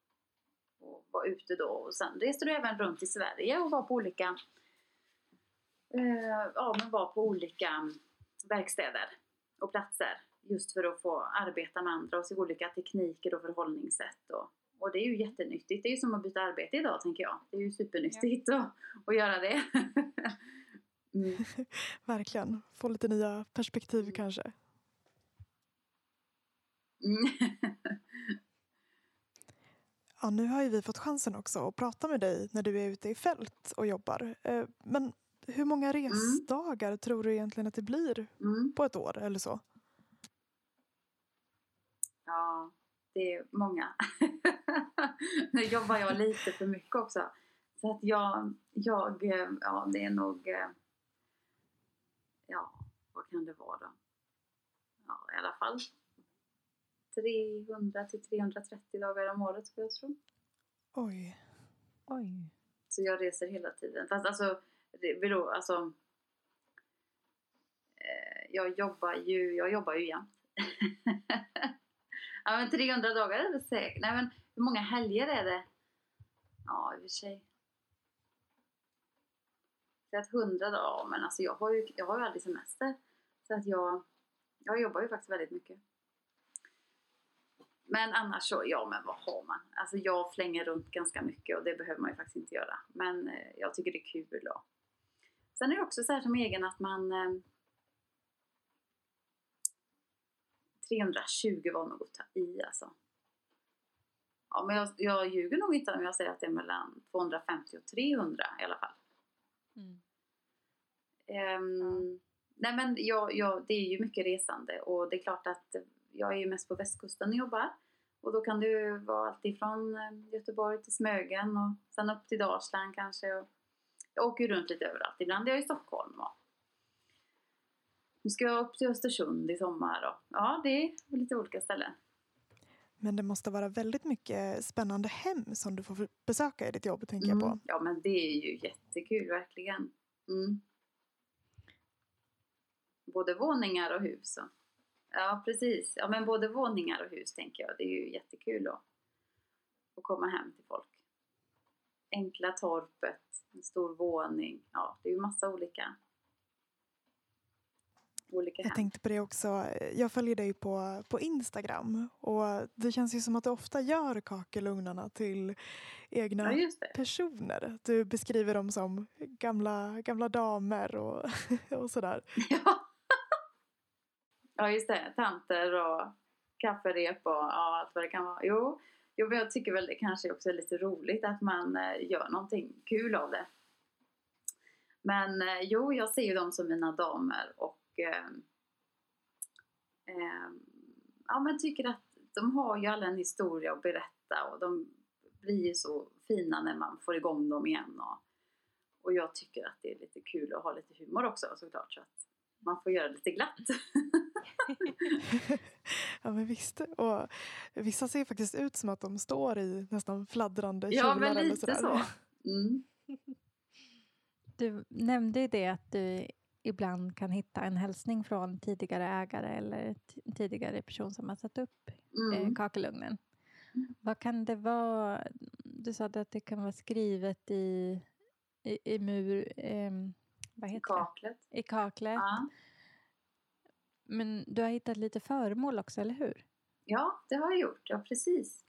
Och var ute då. Och sen reste du även runt i Sverige och var på olika eh, ja, men var på olika verkstäder och platser. Just för att få arbeta med andra och se olika tekniker och förhållningssätt. Och, och det är ju jättenyttigt. Det är ju som att byta arbete idag tänker jag. Det är ju supernyttigt mm. att, att göra det. Mm. Verkligen. Få lite nya perspektiv mm. kanske. Mm. Ja, nu har ju vi fått chansen också att prata med dig när du är ute i fält och jobbar. Men hur många resdagar mm. tror du egentligen att det blir mm. på ett år eller så? Ja, det är många. Nu jobbar jag lite för mycket också. Så att jag, jag ja det är nog... Ja, vad kan det vara då? Ja, i alla fall trehundra till trehundratrettio dagar om året skulle jag tro. Oj. Oj. Så jag reser hela tiden. Fast alltså, det beror, alltså eh, jag jobbar ju, jag jobbar ju jämt. Ja, men trehundra dagar är det säkert. Nej, men hur många helger är det? Ja, i och för sig. Så att hundra dagar, men alltså jag har ju, jag har ju aldrig semester. Så att jag, jag jobbar ju faktiskt väldigt mycket. Men annars så, ja men vad har man? Alltså jag flänger runt ganska mycket och det behöver man ju faktiskt inte göra. Men eh, jag tycker det är kul då. Sen är det också så här som egen att man... Eh, trehundratjugo var nog att ta i alltså. Ja men jag, jag ljuger nog inte om jag säger att det är mellan tvåhundrafemtio och trehundra i alla fall. Mm. Um, nej men jag, jag, det är ju mycket resande och det är klart att jag är ju mest på västkusten och jobbar och då kan det ju vara allt ifrån Göteborg till Smögen och sen upp till Dalsland kanske och jag åker ju runt lite överallt, ibland är jag i Stockholm och nu ska jag upp till Östersund i sommar och ja det är lite olika ställen. Men det måste vara väldigt mycket spännande hem som du får besöka i ditt jobb, tänker mm. jag på. Ja, men det är ju jättekul, verkligen. Mm. Både våningar och hus. Och... ja, precis. Ja, men både våningar och hus, tänker jag. Det är ju jättekul att, att komma hem till folk. Enkla torpet, en stor våning. Ja, det är ju massa olika... Jag tänkte på det också. Jag följer dig på, på Instagram. Och det känns ju som att du ofta gör kakelugnarna till egna ja, personer. Du beskriver dem som gamla, gamla damer och, och sådär. Ja. Ja, just det. Tanter och kafferep och ja, allt vad det kan vara. Jo, jo, jag tycker väl det kanske också är lite roligt att man gör någonting kul av det. Men jo, jag ser ju dem som mina damer och ja, men tycker att de har ju alla en historia att berätta och de blir ju så fina när man får igång dem igen och, och jag tycker att det är lite kul att ha lite humor också såklart, så att man får göra lite glatt. Ja, men visst, och vissa ser faktiskt ut som att de står i nästan fladdrande kjolar. Ja, men lite eller så. Mm. Du nämnde ju det att du ibland kan hitta en hälsning från tidigare ägare eller t- tidigare person som har satt upp mm. eh, kakelugnen. Mm. Vad kan det vara? Du sa att det kan vara skrivet i, i, i mur... Eh, vad heter kaklet. Det? I kaklet. Ja. Men du har hittat lite föremål också, eller hur? Ja, det har jag gjort. Ja, precis.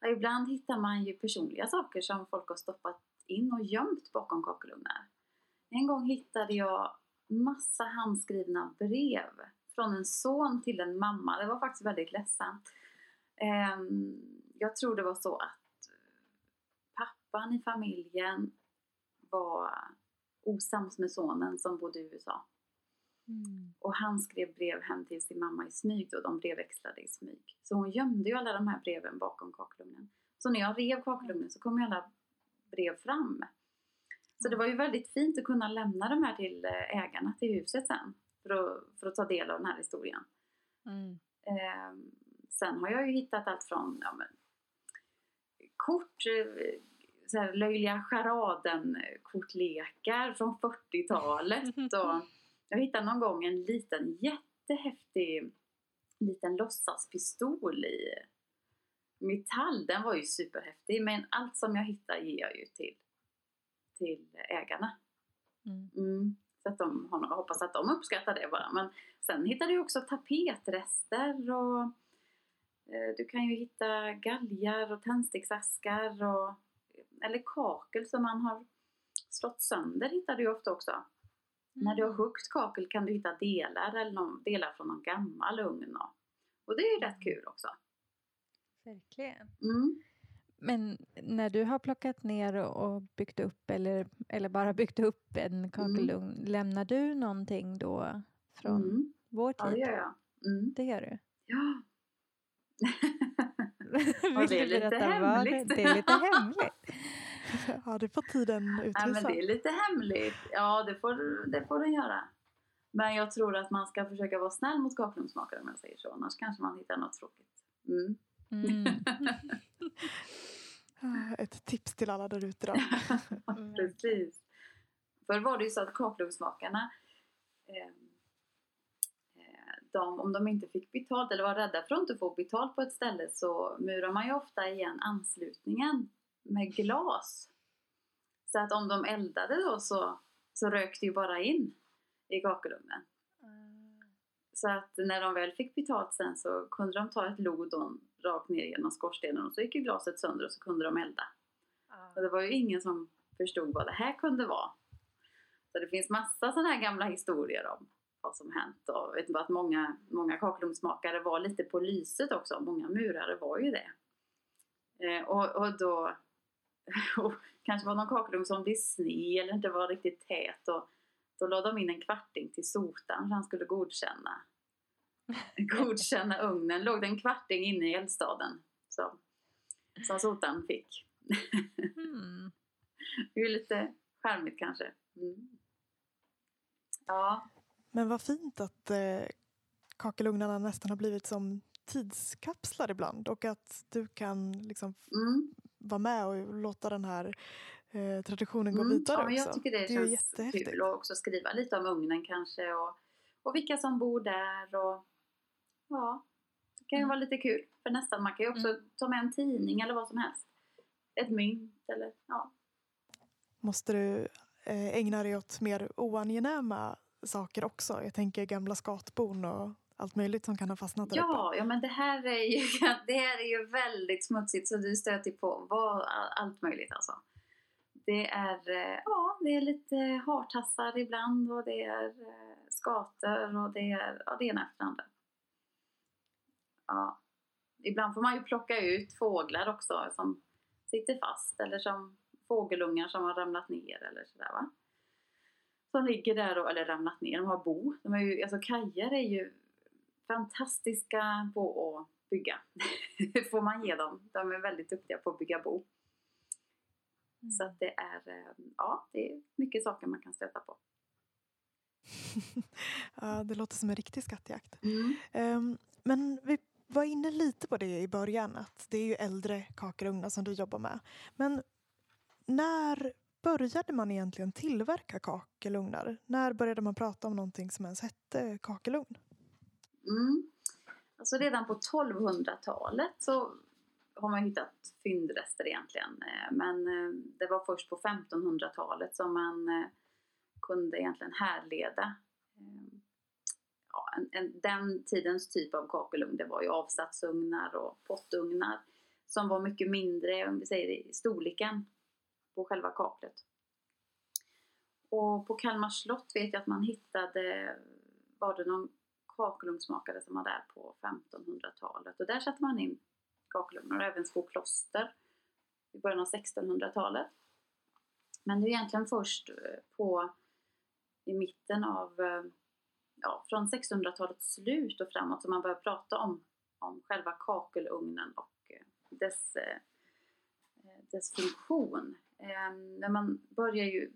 Ja, ibland hittar man ju personliga saker som folk har stoppat in och gömt bakom kakelugnar. En gång hittade jag massa handskrivna brev från en son till en mamma. Det var faktiskt väldigt ledsamt. Jag tror det var så att pappan i familjen var osams med sonen som bodde i U S A. Mm. Och han skrev brev hem till sin mamma i smyg och de brevväxlade i smyg. Så hon gömde ju alla de här breven bakom kakelugnen. Så när jag rev kakelugnen så kom alla brev fram. Så det var ju väldigt fint att kunna lämna de här till ägarna till huset sen. För att, för att ta del av den här historien. Mm. Eh, sen har jag ju hittat allt från ja, men, kort, så här, löjliga charaden kortlekar från fyrtiotalet. Och jag hittade någon gång en liten jättehäftig liten låtsaspistol i metall. Den var ju superhäftig, men allt som jag hittar ger jag ju till. till ägarna. Mm. Mm. Så att de, jag hoppas att de uppskattar det bara. Men sen hittar du också tapetrester och eh, du kan ju hitta galgar och tändsticksaskar och eller kakel som man har slått sönder hittar du ju ofta också. Mm. När du har huggt kakel kan du hitta delar eller någon, delar från någon gammal ugn. Och, och det är ju rätt kul också. Verkligen. Mm. Men när du har plockat ner och byggt upp eller, eller bara byggt upp en kakelugn. Mm. Lämnar du någonting då från mm. vår tid? Ja, det gör jag. Mm. Det gör du? Ja. Vill det, är du lite hemligt. Det? det är lite hemligt. Ja, det får tiden utvisa. Nej, men det är lite hemligt. Ja, det får, det får den göra. Men jag tror att man ska försöka vara snäll mot kakelugnsmakare om jag säger så. Annars kanske man hittar något tråkigt. Mm. Mm. Ett tips till alla där ute då. Precis. För var det ju så att kakelugnsmakarna eh, de, om de inte fick betalt eller var rädda för att inte få betalt på ett ställe så murar man ju ofta igen anslutningen med glas. Så att om de eldade då så, så rökte ju bara in i kakelugnen. Så att när de väl fick betalt sen så kunde de ta ett lodon rakt ner genom skorstenen och så gick ju glaset sönder och så kunde de elda. Mm. Och det var ju ingen som förstod vad det här kunde vara. Så det finns massa sådana här gamla historier om vad som hänt. Och jag vet inte att många, många kakelugnsmakare var lite på lyset också. Många murare var ju det. Eh, och, och då och kanske var någon kakelugn som blev sned eller inte var riktigt tät och då lade de in en kvarting till sotan för han skulle godkänna. Godkänna ugnen. Låg det en kvarting inne i eldstaden. Så, som sotan fick. Mm. Det är lite charmigt kanske. Mm. Ja. Men vad fint att eh, kakelugnarna nästan har blivit som tidskapslar ibland. Och att du kan liksom mm. vara med och låta den här eh, traditionen gå mm. vidare ja, också. Jag tycker det, det känns jättehäftigt. Kul att också skriva lite om ugnen kanske. Och, och vilka som bor där. Och, ja, det kan ju mm. vara lite kul. För nästan, man kan ju också mm. ta med en tidning eller vad som helst. Ett mynt eller ja. Måste du ägna dig åt mer oangenäma saker också? Jag tänker gamla skatbon och allt möjligt som kan ha fastnat där ja, uppe. Ja, men det här är ju, det här är ju väldigt smutsigt så du stöter på vad, allt möjligt alltså. Det är, ja, det är lite hartassar ibland och det är skator och det är, ja, det ena efter andra. Ja, ibland får man ju plocka ut fåglar också som sitter fast eller som fågelungar som har ramlat ner eller sådär va. Som ligger där och, eller ramlat ner, de har bo. De är ju, alltså kajar är ju fantastiska på att bygga. Får man ge dem. De är väldigt duktiga på att bygga bo. Mm. Så att det är, ja, det är mycket saker man kan stöta på. Ja, det låter som en riktig skattjakt. Mm. Um, men vi var inne lite på det i början att det är ju äldre kakelugnar som du jobbar med. Men när började man egentligen tillverka kakelugnar? När började man prata om någonting som ens hette kakelugn? Mm. Alltså redan på tolvhundratalet så har man hittat fyndrester egentligen. Men det var först på femtonhundratalet som man kunde egentligen härleda. Ja, en, en, den tidens typ av kakelugn, det var ju avsatsugnar och pottugnar som var mycket mindre, om vi säger det, i storleken på själva kaklet. Och på Kalmars slott vet jag att man hittade, var det någon kakelugnsmakare som var där på femtonhundratalet. Och där satte man in kakelugnar och även Skokloster i början av sextonhundratalet. Men det är egentligen först på, i mitten av, ja, från sextonhundratalets slut och framåt som man börjar prata om, om själva kakelugnen och dess, dess funktion. När man börjar ju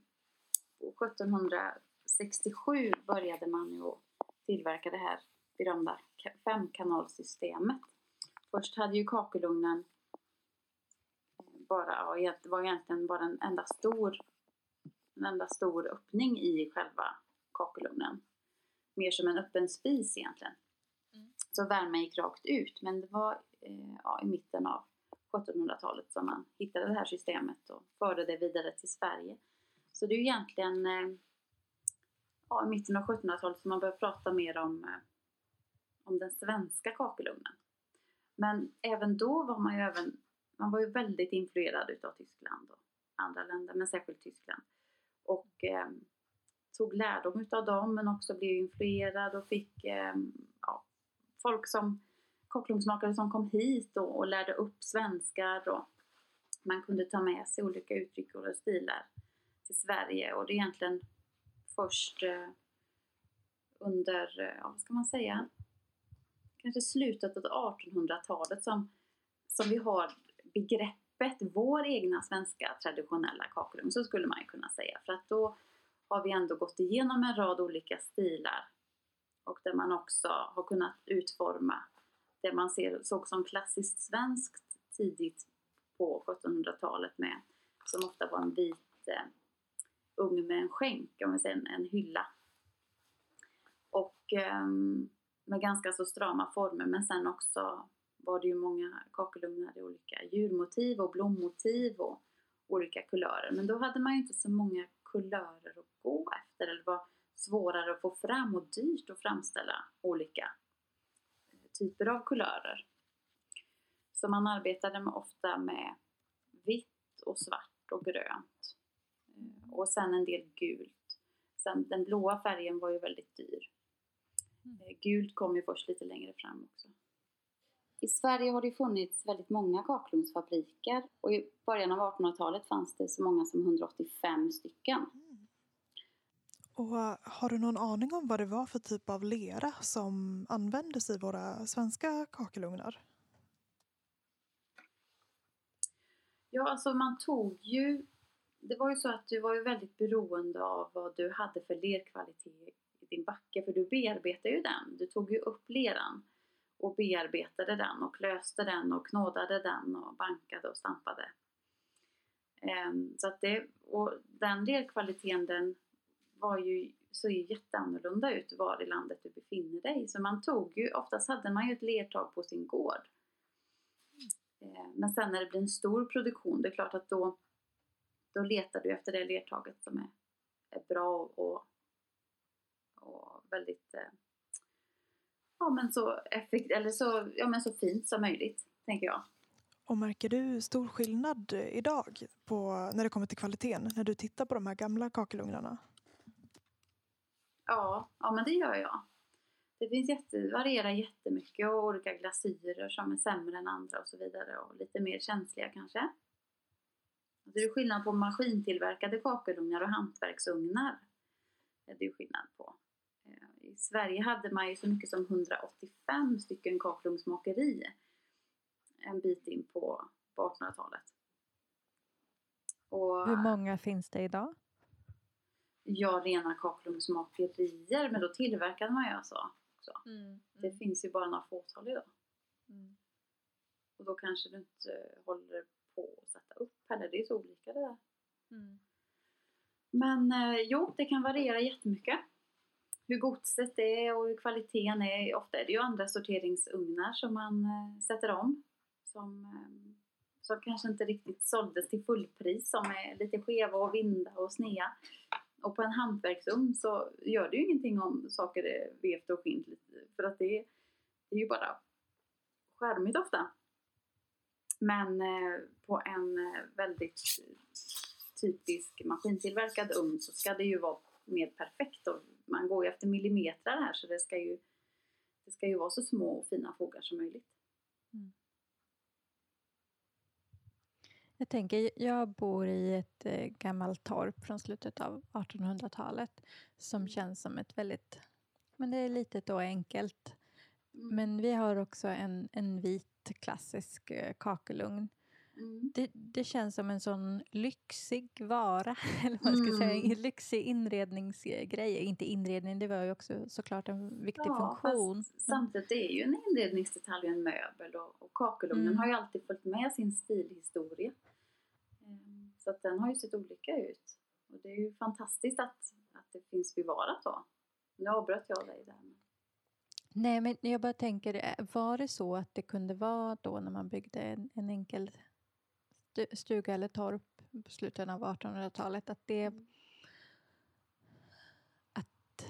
sjuttonhundrasextiosju började man ju tillverka det här berömda femkanalsystemet. Först hade ju kakelugnen bara, ja, det var egentligen bara en enda stor en enda stor öppning i själva kakelugnen. Mer som en öppen spis egentligen. Mm. Så värmen gick rakt ut, men det var ja, i mitten av sjuttonhundratalet som man hittade det här systemet och förde det vidare till Sverige. Så det är egentligen ja, i mitten av sjuttonhundratalet som man börjar prata mer om, om den svenska kakelugnen. Men även då var man ju, även, man var ju väldigt influerad utav Tyskland och andra länder, men särskilt Tyskland. Och eh, tog lärdom utav dem, men också blev influerad och fick eh, ja, folk som kakelugnsmakare som kom hit och, och lärde upp svenskar och man kunde ta med sig olika uttryck och stilar till Sverige och det är egentligen först eh, under, ja, vad ska man säga, kanske slutet av artonhundratalet som, som vi har begreppet vår egna svenska traditionella kakelugn, så skulle man ju kunna säga, för att då har vi ändå gått igenom en rad olika stilar och där man också har kunnat utforma det man ser, såg som klassiskt svenskt tidigt på sjuttonhundratalet med, som ofta var en vit eh, ugn med en skänk, om vi säger en, en hylla. Och eh, med ganska så strama former, men sen också var det ju många kakelugnar i olika djurmotiv och blommotiv och olika kulörer. Men då hade man ju inte så många kulörer att gå efter, eller det var svårare att få fram och dyrt att framställa olika typer av kulörer. Så man arbetade med, ofta med vitt och svart och grönt. Och sen en del gult. Sen den blåa färgen var ju väldigt dyr. Mm. Gult kom ju först lite längre fram också. I Sverige har det funnits väldigt många kakelugnsfabriker. Och i början av artonhundratalet fanns det så många som hundraåttiofem stycken. Mm. Och har du någon aning om vad det var för typ av lera som användes i våra svenska kakelugnar? Ja, alltså man tog ju... Det var ju så att du var ju väldigt beroende av vad du hade för lerkvalitet i din backe. För du bearbetade ju den. Du tog ju upp leran. och bearbetade den och löste den och knådade den och bankade och stampade. Så att det, och den delkvaliteten den var ju, såg ju jätteannorlunda ut var i landet du befinner dig. Så man tog ju, oftast hade man ju ett lertag på sin gård. Men sen när det blir en stor produktion, det är klart att då, då letar du efter det lertaget som är, är bra och, och väldigt ja, men så effekt, eller så, ja, men så fint som möjligt, tänker jag. Och märker du stor skillnad idag på, när det kommer till kvaliteten, när du tittar på de här gamla kakelugnarna? Ja, ja men det gör jag. Det finns jätte, varierar jättemycket och olika glasyrer som är sämre än andra och så vidare och lite mer känsliga kanske. Det är skillnad på maskintillverkade kakelugnar och hantverksugnar. Det är skillnad på. I Sverige hade man ju så mycket som hundraåttiofem stycken kakelugnsmakeri en bit in på artonhundratalet. Och hur många finns det idag? Ja, rena kakelugnsmakerier, men då tillverkade man ju alltså också. Mm, mm. Det finns ju bara några fåtal idag. Mm. Och då kanske du inte håller på att sätta upp heller. Det är så olika det där. Mm. Men eh, jo, det kan variera jättemycket. Hur godset är och hur kvaliteten är. Ofta är det ju andra sorteringsugnar som man eh, sätter om. Som, eh, som kanske inte riktigt såldes till fullpris. Som är lite skeva och vinda och snea. Och på en hantverksugn så gör det ju ingenting om saker är vevt och skint. För att det är, det är ju bara skärmigt ofta. Men eh, på en väldigt typisk maskintillverkad ugn så ska det ju vara mer perfekt. Och man går ju efter millimeter här så det ska ju, det ska ju vara så små och fina fogar som möjligt. Mm. Jag tänker, jag bor i ett gammalt torp från slutet av artonhundratalet som känns som ett väldigt, men det är litet och enkelt. Mm. Men vi har också en, en vit klassisk kakelugn. Mm. Det, det känns som en sån lyxig vara, eller vad ska jag säga, en lyxig inredningsgrej. Inte inredning, det var ju också såklart en viktig ja, funktion. Samtidigt är ju en inredningsdetalj en möbel och, och kakelugnen mm. har ju alltid följt med sin stilhistoria. Så att den har ju sett olika ut. Och det är ju fantastiskt att, att det finns bevarat då. Nu avbröt jag dig där. Nej, men jag bara tänker, var det så att det kunde vara då när man byggde en, en enkel stuga eller torp på slutet av artonhundratalet att det att,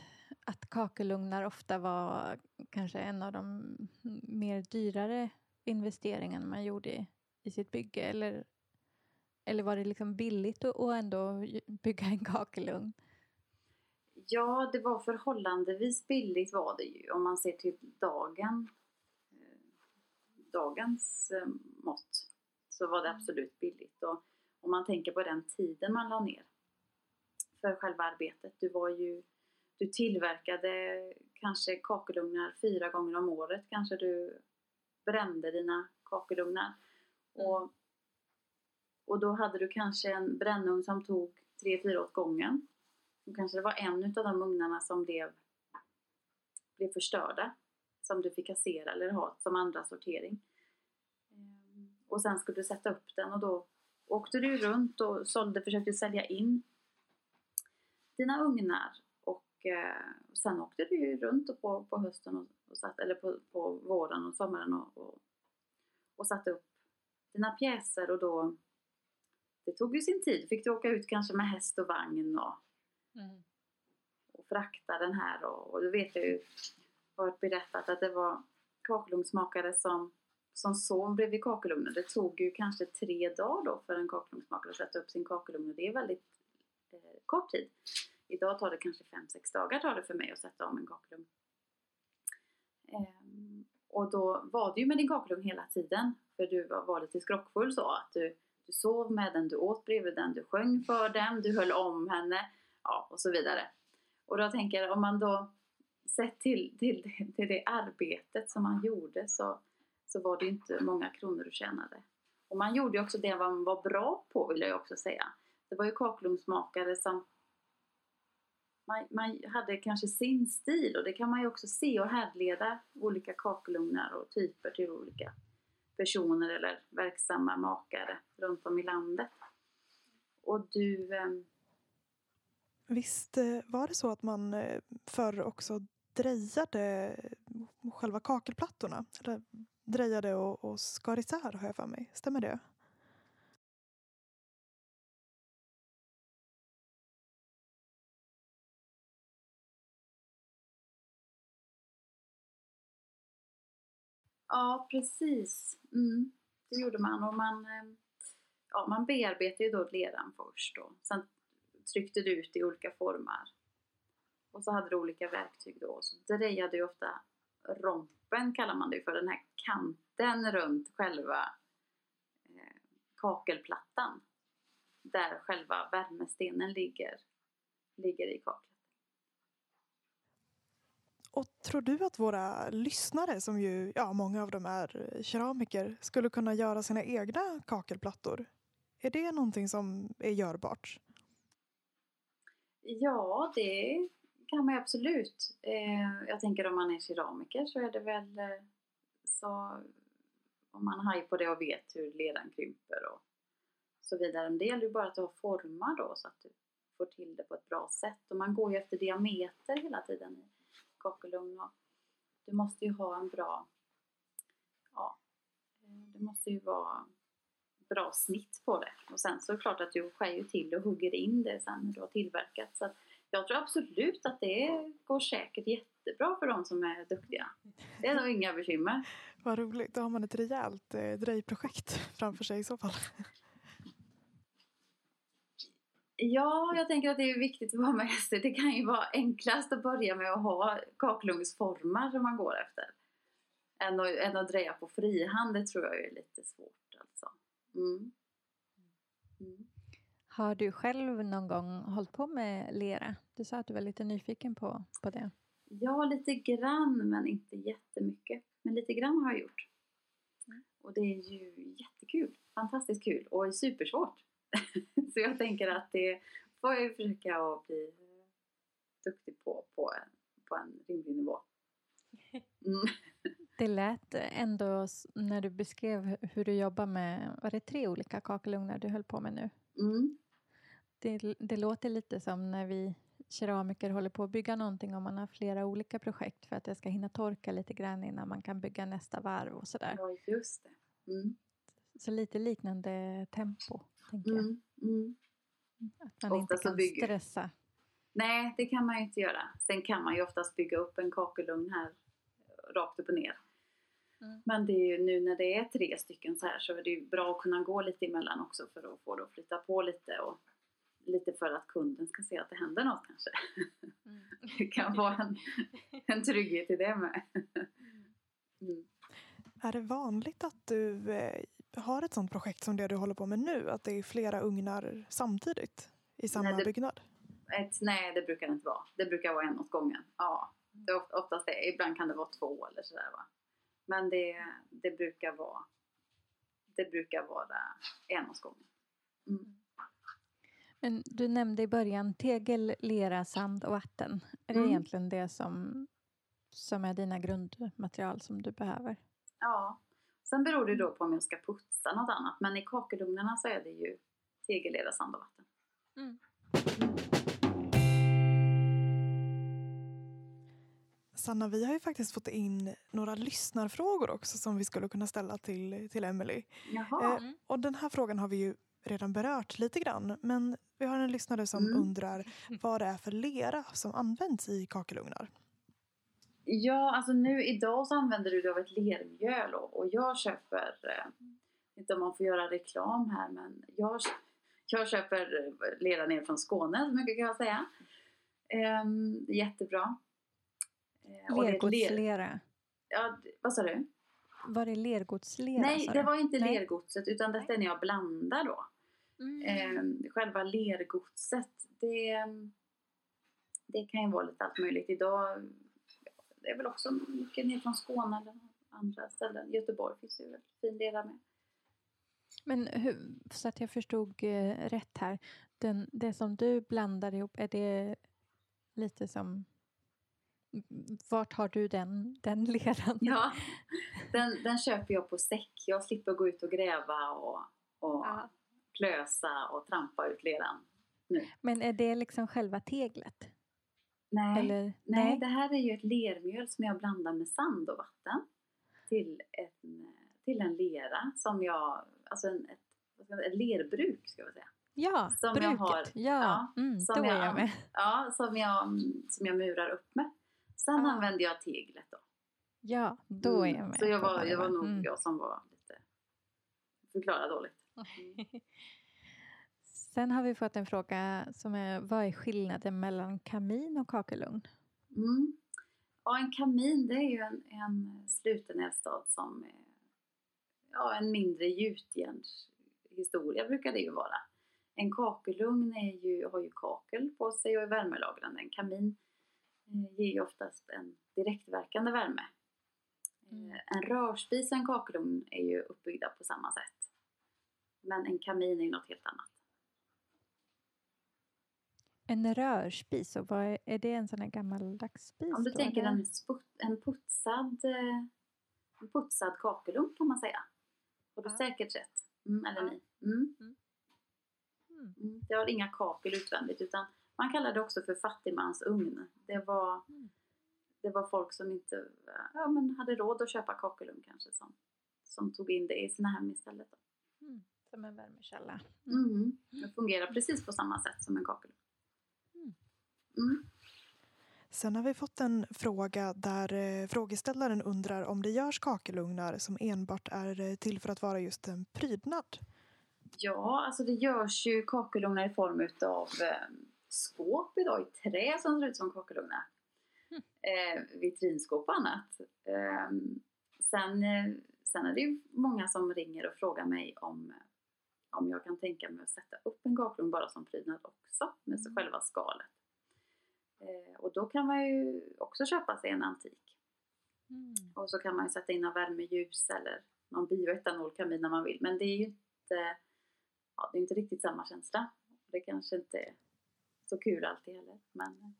att kakelugnar ofta var kanske en av de mer dyrare investeringarna man gjorde i, i sitt bygge eller, eller var det liksom billigt att, att ändå bygga en kakelugn? Ja, det var förhållandevis billigt var det ju om man ser till dagen, dagens mått. Så var det absolut billigt. Och om man tänker på den tiden man la ner för själva arbetet. Du, var ju, du tillverkade kanske kakelugnar fyra gånger om året. Kanske du brände dina kakelugnar. Mm. Och, och då hade du kanske en brännugn som tog tre, fyra åt gången. Och kanske det var en av de ugnarna som blev, blev förstörda. Som du fick kassera eller ha som andra sortering. Och sen skulle du sätta upp den och då åkte du runt och sålde, försökte sälja in dina ugnar. Och eh, sen åkte du ju runt och på, på hösten och, och satt, eller på, på våren och sommaren och, och, och satte upp dina pjäser. Och då, det tog ju sin tid. Fick du åka ut kanske med häst och vagn och, mm. och frakta den här. Och, och då vet jag ju, jag har berättat att det var kakelugnsmakare som som sov bredvid kakelugnen. Det tog ju kanske tre dagar då för en kakelugnsmakare att sätta upp sin kakelugn. Och det är väldigt eh, kort tid. Idag tar det kanske fem, sex dagar tar det för mig att sätta om en kakelugn. Ehm, och då var du ju med din kakelugn hela tiden. För du var, var lite skrockfull så. Att du, du sov med den, du åt bredvid den, du sjöng för den, du höll om henne. Ja, och så vidare. Och då tänker jag, om man då sett till, till, till det arbetet som man gjorde så... Så var det inte många kronor du tjänade. Och man gjorde ju också det man var bra på vill jag också säga. Det var ju kakelugnsmakare som man, man hade kanske sin stil, och det kan man ju också se och härleda olika kakelugnar och typer till olika personer eller verksamma makare runt om i landet. Och du... Eh... Visst var det så att man förr också drejade själva kakelplattorna? Eller drejade och, och skar isär, har jag för mig. Stämmer det? Ja, precis. Mm, det gjorde man. Och man, ja, man bearbetade ju då ledan först. Då. Sen tryckte du ut i olika former. Och så hade du olika verktyg då. Så drejade ju ofta rompen, kallar man det för. Den här kanten runt själva eh, kakelplattan. Där själva värmestenen ligger, ligger i kaklet. Och tror du att våra lyssnare, som ju ja, många av dem är keramiker, skulle kunna göra sina egna kakelplattor? Är det någonting som är görbart? Ja, det kan man absolut. Eh, jag tänker om man är keramiker så är det väl eh, så om man har på det och vet hur ledan krymper och så vidare. Det gäller ju bara att du har formar då så att du får till det på ett bra sätt. Och man går ju efter diameter hela tiden. Kakelugn, och du måste ju ha en bra, ja, det måste ju vara bra snitt på det. Och sen så är det klart att du skär ju till och hugger in det sen när du har tillverkat. Så att jag tror absolut att det går säkert jättebra för de som är duktiga. Det är nog inga bekymmer. Vad roligt, då har man ett rejält eh, drejprojekt framför sig i så fall. Ja, jag tänker att det är viktigt att vara med sig. Det kan ju vara enklast att börja med att ha kakelugnsformar som man går efter. Än att, än att dreja på frihand, det tror jag är lite svårt. Alltså. Mm. Mm. Har du själv någon gång hållit på med lera? Du sa att du var lite nyfiken på, på det. Ja, lite grann, men inte jättemycket. Men lite grann har jag gjort. Mm. Och det är ju jättekul. Fantastiskt kul och supersvårt. Så jag tänker att det får jag försöka att bli duktig på på en, på en rimlig nivå. Mm. Det lät ändå när du beskrev hur du jobbar med, var det tre olika kakelugnar du höll på med nu? Mm. Det, det låter lite som när vi keramiker håller på att bygga någonting, om man har flera olika projekt för att det ska hinna torka lite grann innan man kan bygga nästa varv och sådär. Ja, just det. Mm. Så lite liknande tempo, tänker jag. Mm, mm. Att man oftast inte kan bygger. Stressa. Nej, det kan man ju inte göra. Sen kan man ju oftast bygga upp en kakelugn här rakt upp och ner. Mm. Men det är ju, nu när det är tre stycken så här, så är det ju bra att kunna gå lite emellan också för att få det att flytta på lite. Och lite för att kunden ska se att det händer något kanske. Mm. Det kan vara en, en trygghet i det med. Mm. Är det vanligt att du eh, har ett sånt projekt som det du håller på med nu? Att det är flera ugnar samtidigt i samma nej, det, byggnad? Ett, nej, det brukar det inte vara. Det brukar vara en åt gången. Ja, det är oftast det. Ibland kan det vara två eller sådär, va. Men det, det brukar vara det brukar vara en åt gången. Mm. Men du nämnde i början tegel, lera, sand och vatten. Är mm. det egentligen det som, som är dina grundmaterial som du behöver? Ja, sen beror det då på om jag ska putsa något annat. Men i kakelugnarna så är det ju tegel, lera, sand och vatten. Mm. Sanna, vi har ju faktiskt fått in några lyssnarfrågor också som vi skulle kunna ställa till, till Emelie. Jaha. Eh, och den här frågan har vi ju redan berört lite grann. Men vi har en lyssnare som mm. undrar vad det är för lera som används i kakelugnar. Ja, alltså nu idag så använder du det av ett lermjöl, och jag köper, inte om man får göra reklam här, men jag, jag köper lera ner från Skåne, så mycket kan jag säga. Ehm, jättebra. Ehm, lergodslera? Ler... Ja, vad sa du? Var det lergodslera? Nej, det var inte Nej. lergodset, utan detta är när jag blandar då. Mm. Ehm, själva lergodset, det, det kan ju vara lite allt möjligt idag. Det är väl också mycket ner från Skåne eller andra ställen. Göteborg finns ju väldigt fin lera med. Men hur, så att jag förstod eh, rätt här. Den, det som du blandar ihop, är det lite som... Vart har du den, den ledan? Ja, den, den köper jag på säck. Jag slipper gå ut och gräva och, och ja. klösa och trampa ut ledan nu. Men är det liksom själva teglet? Nej, Eller, nej, nej, det här är ju ett lermjöl som jag blandar med sand och vatten. Till en, till en lera som jag... Alltså en, ett, ett lerbruk ska jag säga. Ja, som bruket. Jag har, ja, ja, mm, som, jag, jag ja som, jag, som jag murar upp med. Sen ah. använde jag teglet då. Ja, då är jag med. Så jag var, jag var nog mm. jag som var lite förklarad dåligt. Mm. Sen har vi fått en fråga som är, vad är skillnaden mellan kamin och kakelugn? Mm. Ja, en kamin, det är ju en, en sluten eldstad som, ja, en mindre gjutjärns historia brukar det ju vara. En kakelugn är ju, har ju kakel på sig och är värmelagrande. En kamin ger ju oftast en direktverkande värme. Mm. En rörspis och en kakelugn är ju uppbyggda på samma sätt. Men en kamin är ju något helt annat. En rörspis, och vad är, är det en sån här gammaldags spis? Om du då, tänker en, en, putsad, en putsad kakelugn kan man säga. På ett ja. säkert sätt. Mm, eller ja. ni. Mm. Mm. Mm. Det har inga kakel utvändigt, utan man kallar det också för fattigmansugn. Det var, mm. det var folk som inte ja, men hade råd att köpa kakelugn kanske som, som tog in det i sina hem istället. Mm. Som en värmekälla. Mm. Mm. Det fungerar precis på samma sätt som en kakelugn. Mm. Mm. Sen har vi fått en fråga där frågeställaren undrar om det görs kakelugnar som enbart är till för att vara just en prydnad. Ja, alltså det görs ju kakelugnar i form av eh, skåp idag i trä som ser ut som kakelugnar. Mm. Eh, vitrinskåp och annat. Eh, sen, eh, sen är det ju många som ringer och frågar mig om, om jag kan tänka mig att sätta upp en kakelugn bara som prydnad också med mm. själva skalet. Eh, och då kan man ju också köpa sig en antik. Mm. Och så kan man ju sätta in en värmeljus eller någon bioetanolkamin när man vill. Men det är ju Ja, det är inte riktigt samma känsla. Det kanske inte är så kul alltid heller. Men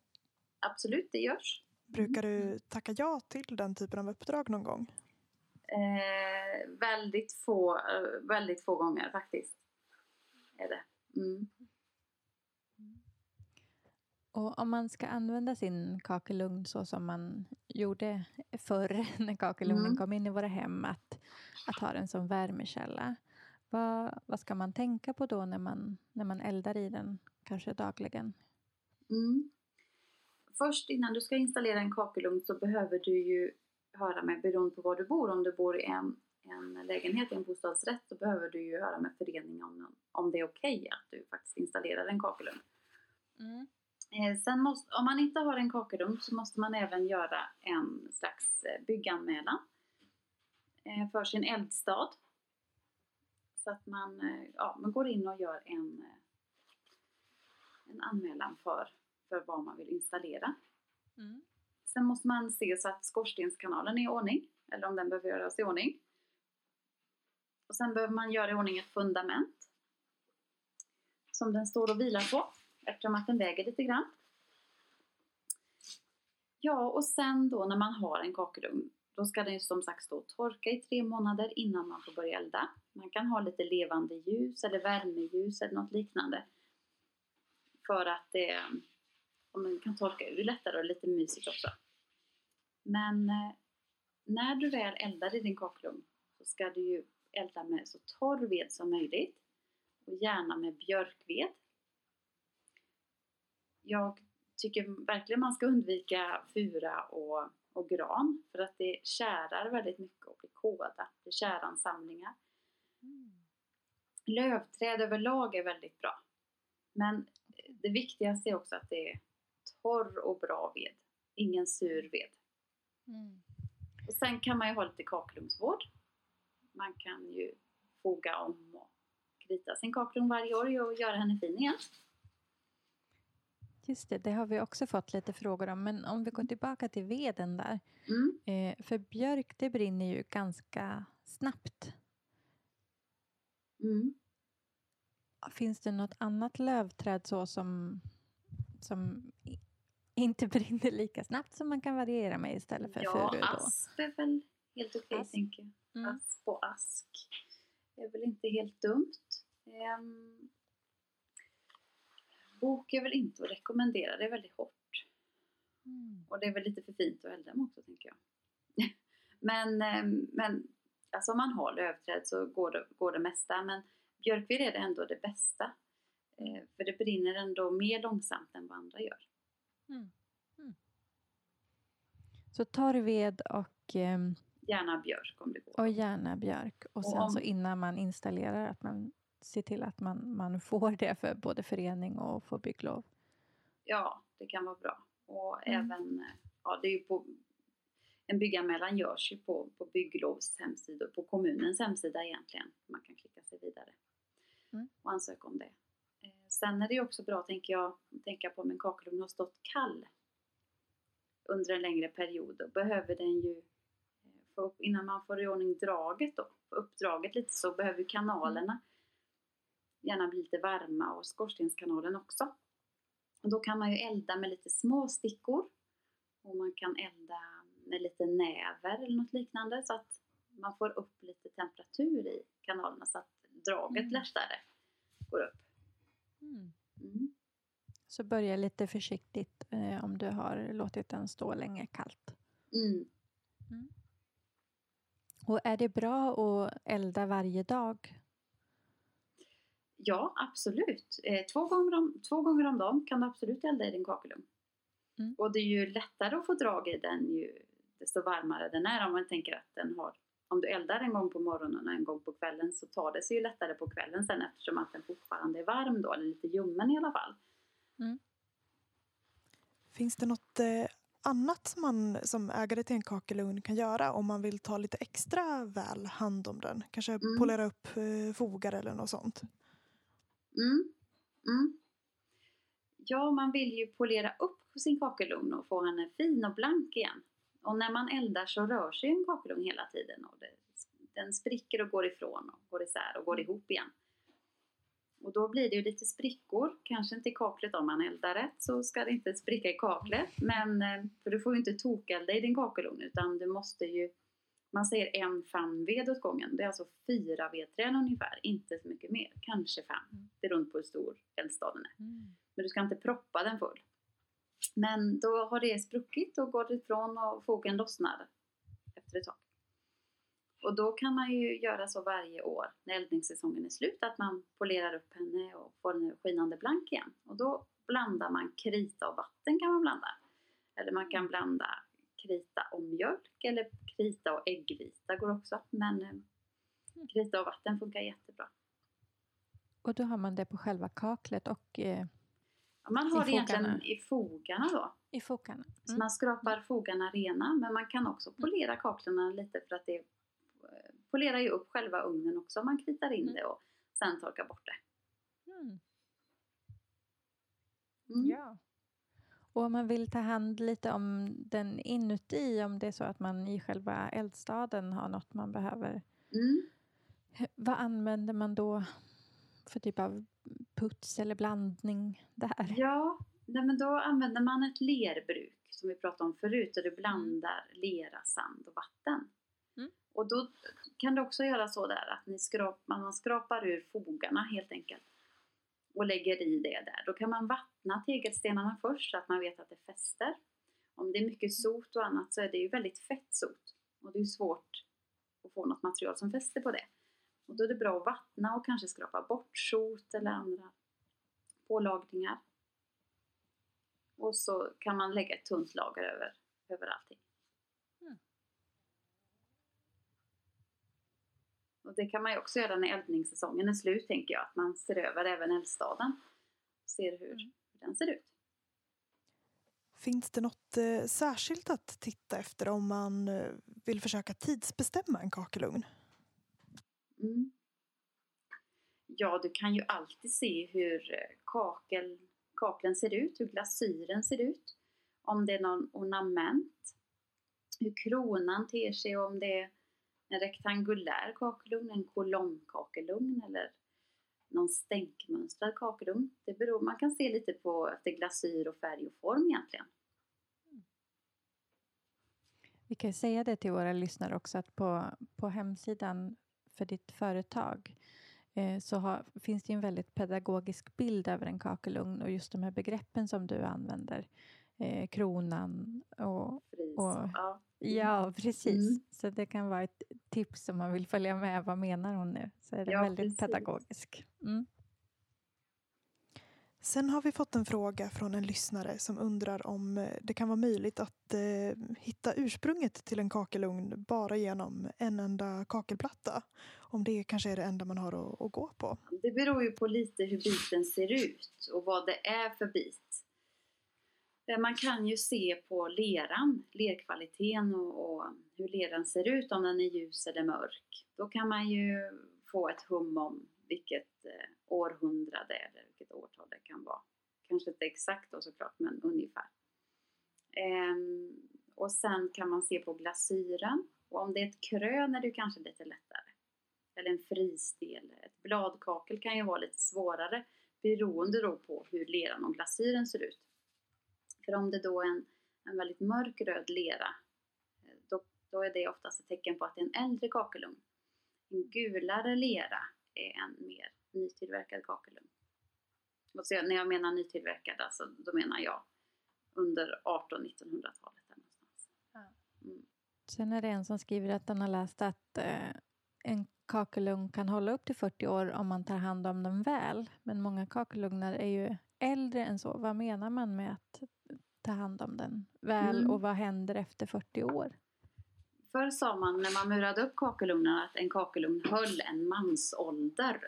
absolut, det görs. Brukar du tacka ja till den typen av uppdrag någon gång? Eh, väldigt, få, väldigt få gånger faktiskt. Är det. Mm. Och om man ska använda sin kakelugn så som man gjorde förr när kakelugnen mm. kom in i våra hem. Att, att ha den som värmekälla. Vad, vad ska man tänka på då när man, när man eldar i den, kanske dagligen? Mm. Först innan du ska installera en kakelugn så behöver du ju höra med, beroende på var du bor. Om du bor i en, en lägenhet, en bostadsrätt, så behöver du ju höra med föreningen om, om det är okej okay att du faktiskt installerar en kakelugn. Mm. Eh, sen måste, om man inte har en kakelugn så måste man även göra en slags bygganmälan eh, för sin eldstad. Så att man, ja, man går in och gör en, en anmälan för, för vad man vill installera. Mm. Sen måste man se så att skorstenskanalen är i ordning. Eller om den behöver göras i ordning. Och sen behöver man göra i ordning ett fundament. Som den står och vilar på. Eftersom att den väger lite grann. Ja, och sen då när man har en kakelugn. Då ska den som sagt stå och torka i tre månader innan man får börja elda. Man kan ha lite levande ljus eller värmeljus eller något liknande. För att det, om man kan torka ur lättare och lite mysigt också. Men när du väl eldar i din kakelugn så ska du ju elda med så torr ved som möjligt. Och gärna med björkved. Jag tycker verkligen man ska undvika fura och... och gran, för att det kärar väldigt mycket och blir kåda. Det är käransamlingar. Mm. Lövträd överlag är väldigt bra. Men det viktigaste är också att det är torr och bra ved. Ingen sur ved. Mm. Och sen kan man ju ha lite kakelugnsvård. Man kan ju foga om och krita sin kakelugn varje år och göra henne fin igen. Just det, det har vi också fått lite frågor om. Men om vi går tillbaka till veden där. Mm. Eh, för björk, det brinner ju ganska snabbt. Mm. Finns det något annat lövträd så som, som inte brinner lika snabbt, så man kan variera med istället för ja, furu. Ja, asp är väl helt okej, okay, tänker jag. Mm. Asp och ask är väl inte helt dumt. Um, bok är väl inte att rekommendera, det är väldigt hårt. Mm. Och det är väl lite för fint att elda med också, tänker jag. men, um, men alltså om man har överträd så går det, går det mesta, men björkved är det ändå det bästa. Eh, för det brinner ändå mer långsamt än vad andra gör. Mm. Mm. Så torrved och... Eh, gärna björk om det går. Och gärna björk. Och, och sen om, så innan man installerar att man ser till att man, man får det för både förening och får bygglov. Ja, det kan vara bra. Och mm. även... Ja, det är ju på... En bygganmälan görs ju på, på bygglovs hemsida och på kommunens hemsida egentligen. Man kan klicka sig vidare mm. och ansöka om det. Eh, sen är det ju också bra, tänker jag, tänka på om en kakelugn har stått kall under en längre period. Och behöver den ju, få upp, innan man får i ordning draget då, få upp draget lite, så behöver kanalerna gärna bli lite varma, och skorstenskanalen också. Och då kan man ju elda med lite små stickor, och man kan elda med lite näver eller något liknande, så att man får upp lite temperatur i kanalerna, så att draget mm. lättare går upp. Mm. Mm. Så börja lite försiktigt eh, om du har låtit den stå länge kallt. Mm. Mm. Och är det bra att elda varje dag? Ja, absolut. Eh, två, gånger om, två gånger om dagen kan du absolut elda i din kakelugn. Mm. Och det är ju lättare att få drag i den ju desto varmare den är, om man tänker att den har, om du eldar en gång på morgonen och en gång på kvällen, så tar det sig ju lättare på kvällen sen, eftersom att den fortfarande är varm då, eller lite ljummen i alla fall. Mm. Finns det något eh, annat man som ägare till en kakelugn kan göra om man vill ta lite extra väl hand om den? Kanske mm. polera upp eh, fogar eller något sånt? Mm, mm. Ja, man vill ju polera upp sin kakelugn och få henne fin och blank igen. Och när man eldar så rör sig en kakelugn hela tiden. Och det, den spricker och går ifrån och går isär och går ihop igen. Och då blir det ju lite sprickor. Kanske inte i kaklet, om man eldar rätt så ska det inte spricka i kaklet. Men, för du får ju inte tokelda i din kakelugn, utan du måste ju, man säger en famn ved åt gången. Det är alltså fyra vedträn ungefär, inte så mycket mer. Kanske fem. Det är runt på hur stor eldstaden är. Mm. Men du ska inte proppa den full. Men då har det spruckit och går ifrån och fogen lossnar efter ett tag. Och då kan man ju göra så varje år när eldningssäsongen är slut, att man polerar upp henne och får den skinande blank igen. Och då blandar man krita och vatten kan man blanda. Eller man kan blanda krita och mjölk, eller krita och äggvita går också. Men krita och vatten funkar jättebra. Och då har man det på själva kaklet och... Eh... Man har det egentligen i fogarna då. I fogarna. Mm. Så man skrapar fogarna rena. Men man kan också polera kaklarna lite, för att det polerar ju upp själva ugnen också. Man kritar in mm. det och sen torkar bort det. Mm. Mm. Ja. Och om man vill ta hand lite om den inuti. Om det är så att man i själva eldstaden har något man behöver. Mm. Vad använder man då för typ av puts eller blandning där? Ja, nej men då använder man ett lerbruk som vi pratade om förut, och du blandar mm. lera, sand och vatten. Mm. Och då kan du också göra så där att ni skrap, man skrapar ur fogarna helt enkelt och lägger i det där. Då kan man vattna tegelstenarna först, så att man vet att det fäster. Om det är mycket sot och annat så är det ju väldigt fett sot, och det är svårt att få något material som fäster på det. Och då är det bra att vattna och kanske skrapa bort sot eller andra pålagringar. Och så kan man lägga ett tunt lager över, över allting. Mm. Och det kan man ju också göra när eldningssäsongen är slut, tänker jag. Att man ser över även eldstaden. Ser hur mm. den ser ut. Finns det något eh, särskilt att titta efter om man eh, vill försöka tidsbestämma en kakelugn? Mm. Ja, du kan ju alltid se hur kakel, kaklen ser ut, hur glasyren ser ut, om det är någon ornament, hur kronan ter sig, om det är en rektangulär kakelugn, en kolomkakelugn eller någon stänkmönstrad kakelugn. Det beror, man kan se lite på efter glasyr och färg och form egentligen, Vi kan säga det till våra lyssnare också, att på, på hemsidan för ditt företag eh, så har, finns det en väldigt pedagogisk bild över en kakelugn. Och just de här begreppen som du använder. Eh, kronan och... och ja. ja, precis. Mm. Så det kan vara ett tips om man vill följa med. Vad menar hon nu? Så är det ja, väldigt precis. pedagogisk. Mm. Sen har vi fått en fråga från en lyssnare som undrar om det kan vara möjligt att eh, hitta ursprunget till en kakelugn bara genom en enda kakelplatta. Om det kanske är det enda man har att, att gå på. Det beror ju på lite hur biten ser ut och vad det är för bit. Man kan ju se på leran, lerkvaliteten och, och hur leran ser ut, om den är ljus eller mörk. Då kan man ju få ett hum om vilket eh, århundrade eller vilket årtal det kan vara. Kanske inte exakt då såklart, men ungefär. Ehm, och sen kan man se på glasyren. Och om det är ett krön är det kanske lite lättare. Eller en fristel. Ett bladkakel kan ju vara lite svårare beroende då på hur leran och glasyren ser ut. För om det då är en, en väldigt mörk röd lera, då, då är det oftast ett tecken på att det är en äldre kakelugn. En gulare lera är en mer nytillverkad kakelugn. Och så när jag menar nytillverkad, alltså, då menar jag under arton-nittonhundratalet. Mm. Sen är det en som skriver att den har läst att eh, en kakelugn kan hålla upp till fyrtio år om man tar hand om den väl. Men många kakelugnar är ju äldre än så. Vad menar man med att ta hand om den väl mm. och vad händer efter fyrtio år? Förr sa man när man murade upp kakelugnen att en kakelugn höll en mans ålder.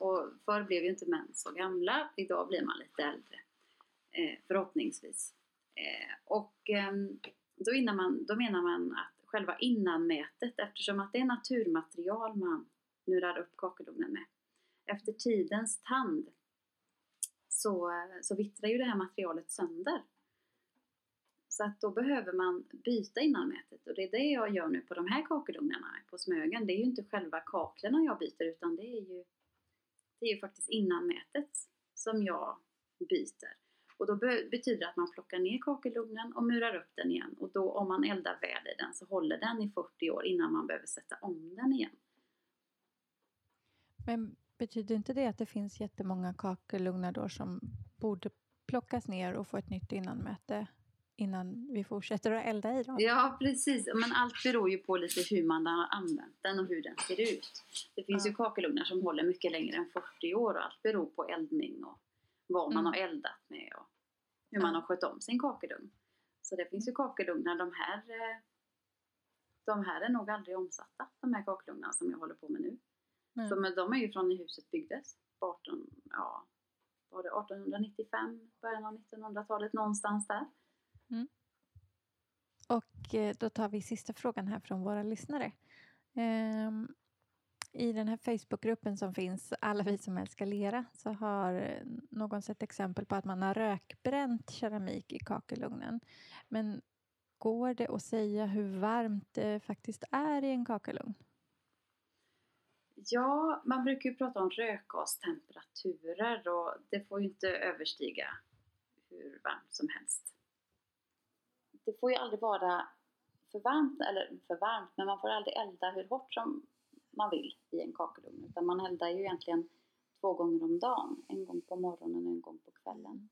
Och förr blev ju inte män så gamla. Idag blir man lite äldre. Eh, förhoppningsvis. Eh, och eh, då, innan man, då menar man att själva innanmätet, eftersom att det är naturmaterial man murar upp kakelugnen med. Efter tidens tand så, så vittrar ju det här materialet sönder. Så att då behöver man byta innanmätet. Och det är det jag gör nu på de här kakelugnarna på Smögen. Det är ju inte själva kaklerna jag byter, utan det är ju, det är ju faktiskt innanmätet som jag byter. Och då be- betyder det att man plockar ner kakelugnen och murar upp den igen. Och då om man eldar väl i den så håller den i fyrtio år innan man behöver sätta om den igen. Men betyder inte det att det finns jättemånga kakelugnar då som borde plockas ner och få ett nytt innanmäte? Innan vi fortsätter att elda i dem. Ja, precis. Men allt beror ju på lite hur man har använt den och hur den ser ut. Det finns ja. ju kakelugnar som håller mycket längre än fyrtio år. Och allt beror på eldning och vad man mm. har eldat med. Och hur ja. man har skött om sin kakelugn. Så det finns ju kakelugnar. De här, de här är nog aldrig omsatta. De här kakelugnarna som jag håller på med nu. Mm. Så, men de är ju från när huset byggdes. arton, ja, var det arton nittiofem, början av nittonhundratalet någonstans där. Mm. Och då tar vi sista frågan här från våra lyssnare. Ehm, I den här Facebookgruppen som finns, alla vi som älskar lera, så har någon sett exempel på att man har rökbränt keramik i kakelugnen. Men går det att säga hur varmt det faktiskt är i en kakelugn? Ja, man brukar ju prata om rökgastemperaturer och det får ju inte överstiga hur varmt som helst. Det får ju aldrig vara för varmt, eller för varmt, men man får aldrig elda hur hårt som man vill i en kakelugn. Utan man eldar ju egentligen två gånger om dagen. En gång på morgonen och en gång på kvällen.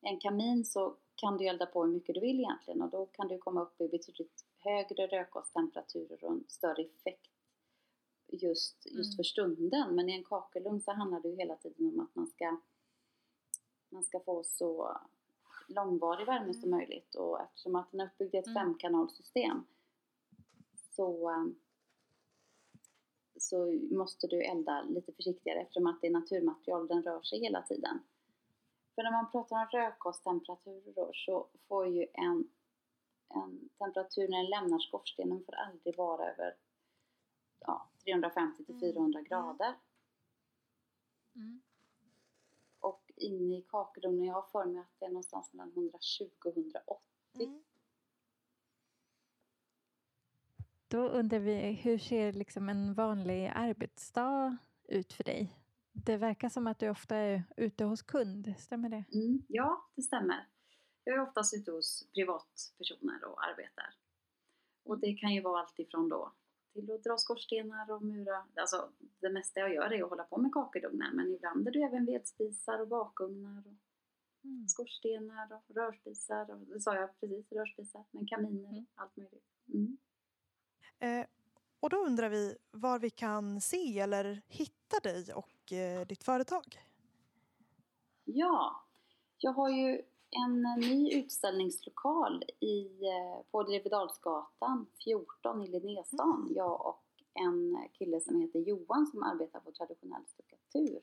I en kamin så kan du elda på hur mycket du vill egentligen. Och då kan du komma upp i betydligt högre rökgastemperaturer och en större effekt just, just mm. för stunden. Men i en kakelugn så handlar det ju hela tiden om att man ska, man ska få så långvarig värme mm. som möjligt, och eftersom att den är uppbyggd i ett mm. femkanalsystem så, så måste du elda lite försiktigare eftersom att det är naturmaterial, den rör sig hela tiden. För när man pratar om rökgastemperaturer så får ju en, en temperatur när den lämnar skorstenen får aldrig vara över ja, trehundrafemtio till fyrahundra grader. Mm. Och inne i kakelugnen, jag har för mig att det är någonstans mellan etthundratjugo och etthundraåttio. Mm. Då undrar vi, hur ser liksom en vanlig arbetsdag ut för dig? Det verkar som att du ofta är ute hos kund, stämmer det? Mm, ja, det stämmer. Jag är oftast ute hos privatpersoner och arbetar. Och det kan ju vara allt ifrån då till att dra skorstenar och mura. Alltså det mesta jag gör är att hålla på med kakelugnar. Men ibland är det även vedspisar och bakugnar. Och mm. skorstenar och rörspisar. Och, det sa jag precis, rörspisar. Men kaminer och mm. allt möjligt. Mm. Eh, och då undrar vi var vi kan se eller hitta dig och eh, ditt företag. Ja, jag har ju en ny utställningslokal i, på Drevdalsgatan fjorton i Linnestan. Mm. Jag och en kille som heter Johan som arbetar på traditionell stuckatur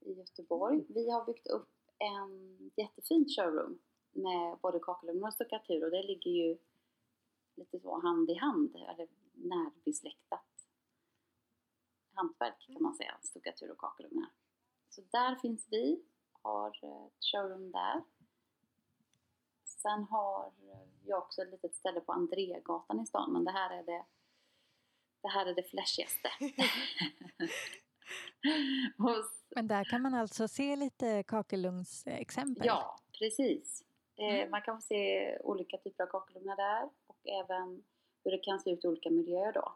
i Göteborg. Vi har byggt upp en jättefin showroom med både kakelugn och stuckatur. Och det ligger ju lite så hand i hand, eller närbesläktat hantverk kan man säga, stuckatur och kakelugnar. Så där finns vi. Har ett showroom där. Sen har jag också ett litet ställe på Andrégatan i stan. Men det här är det, det, här är det flashigaste. Och, men där kan man alltså se lite kakelugnsexempel. Ja, precis. Mm. Eh, man kan få se olika typer av kakelugnar där. Och även hur det kan se ut i olika miljöer då.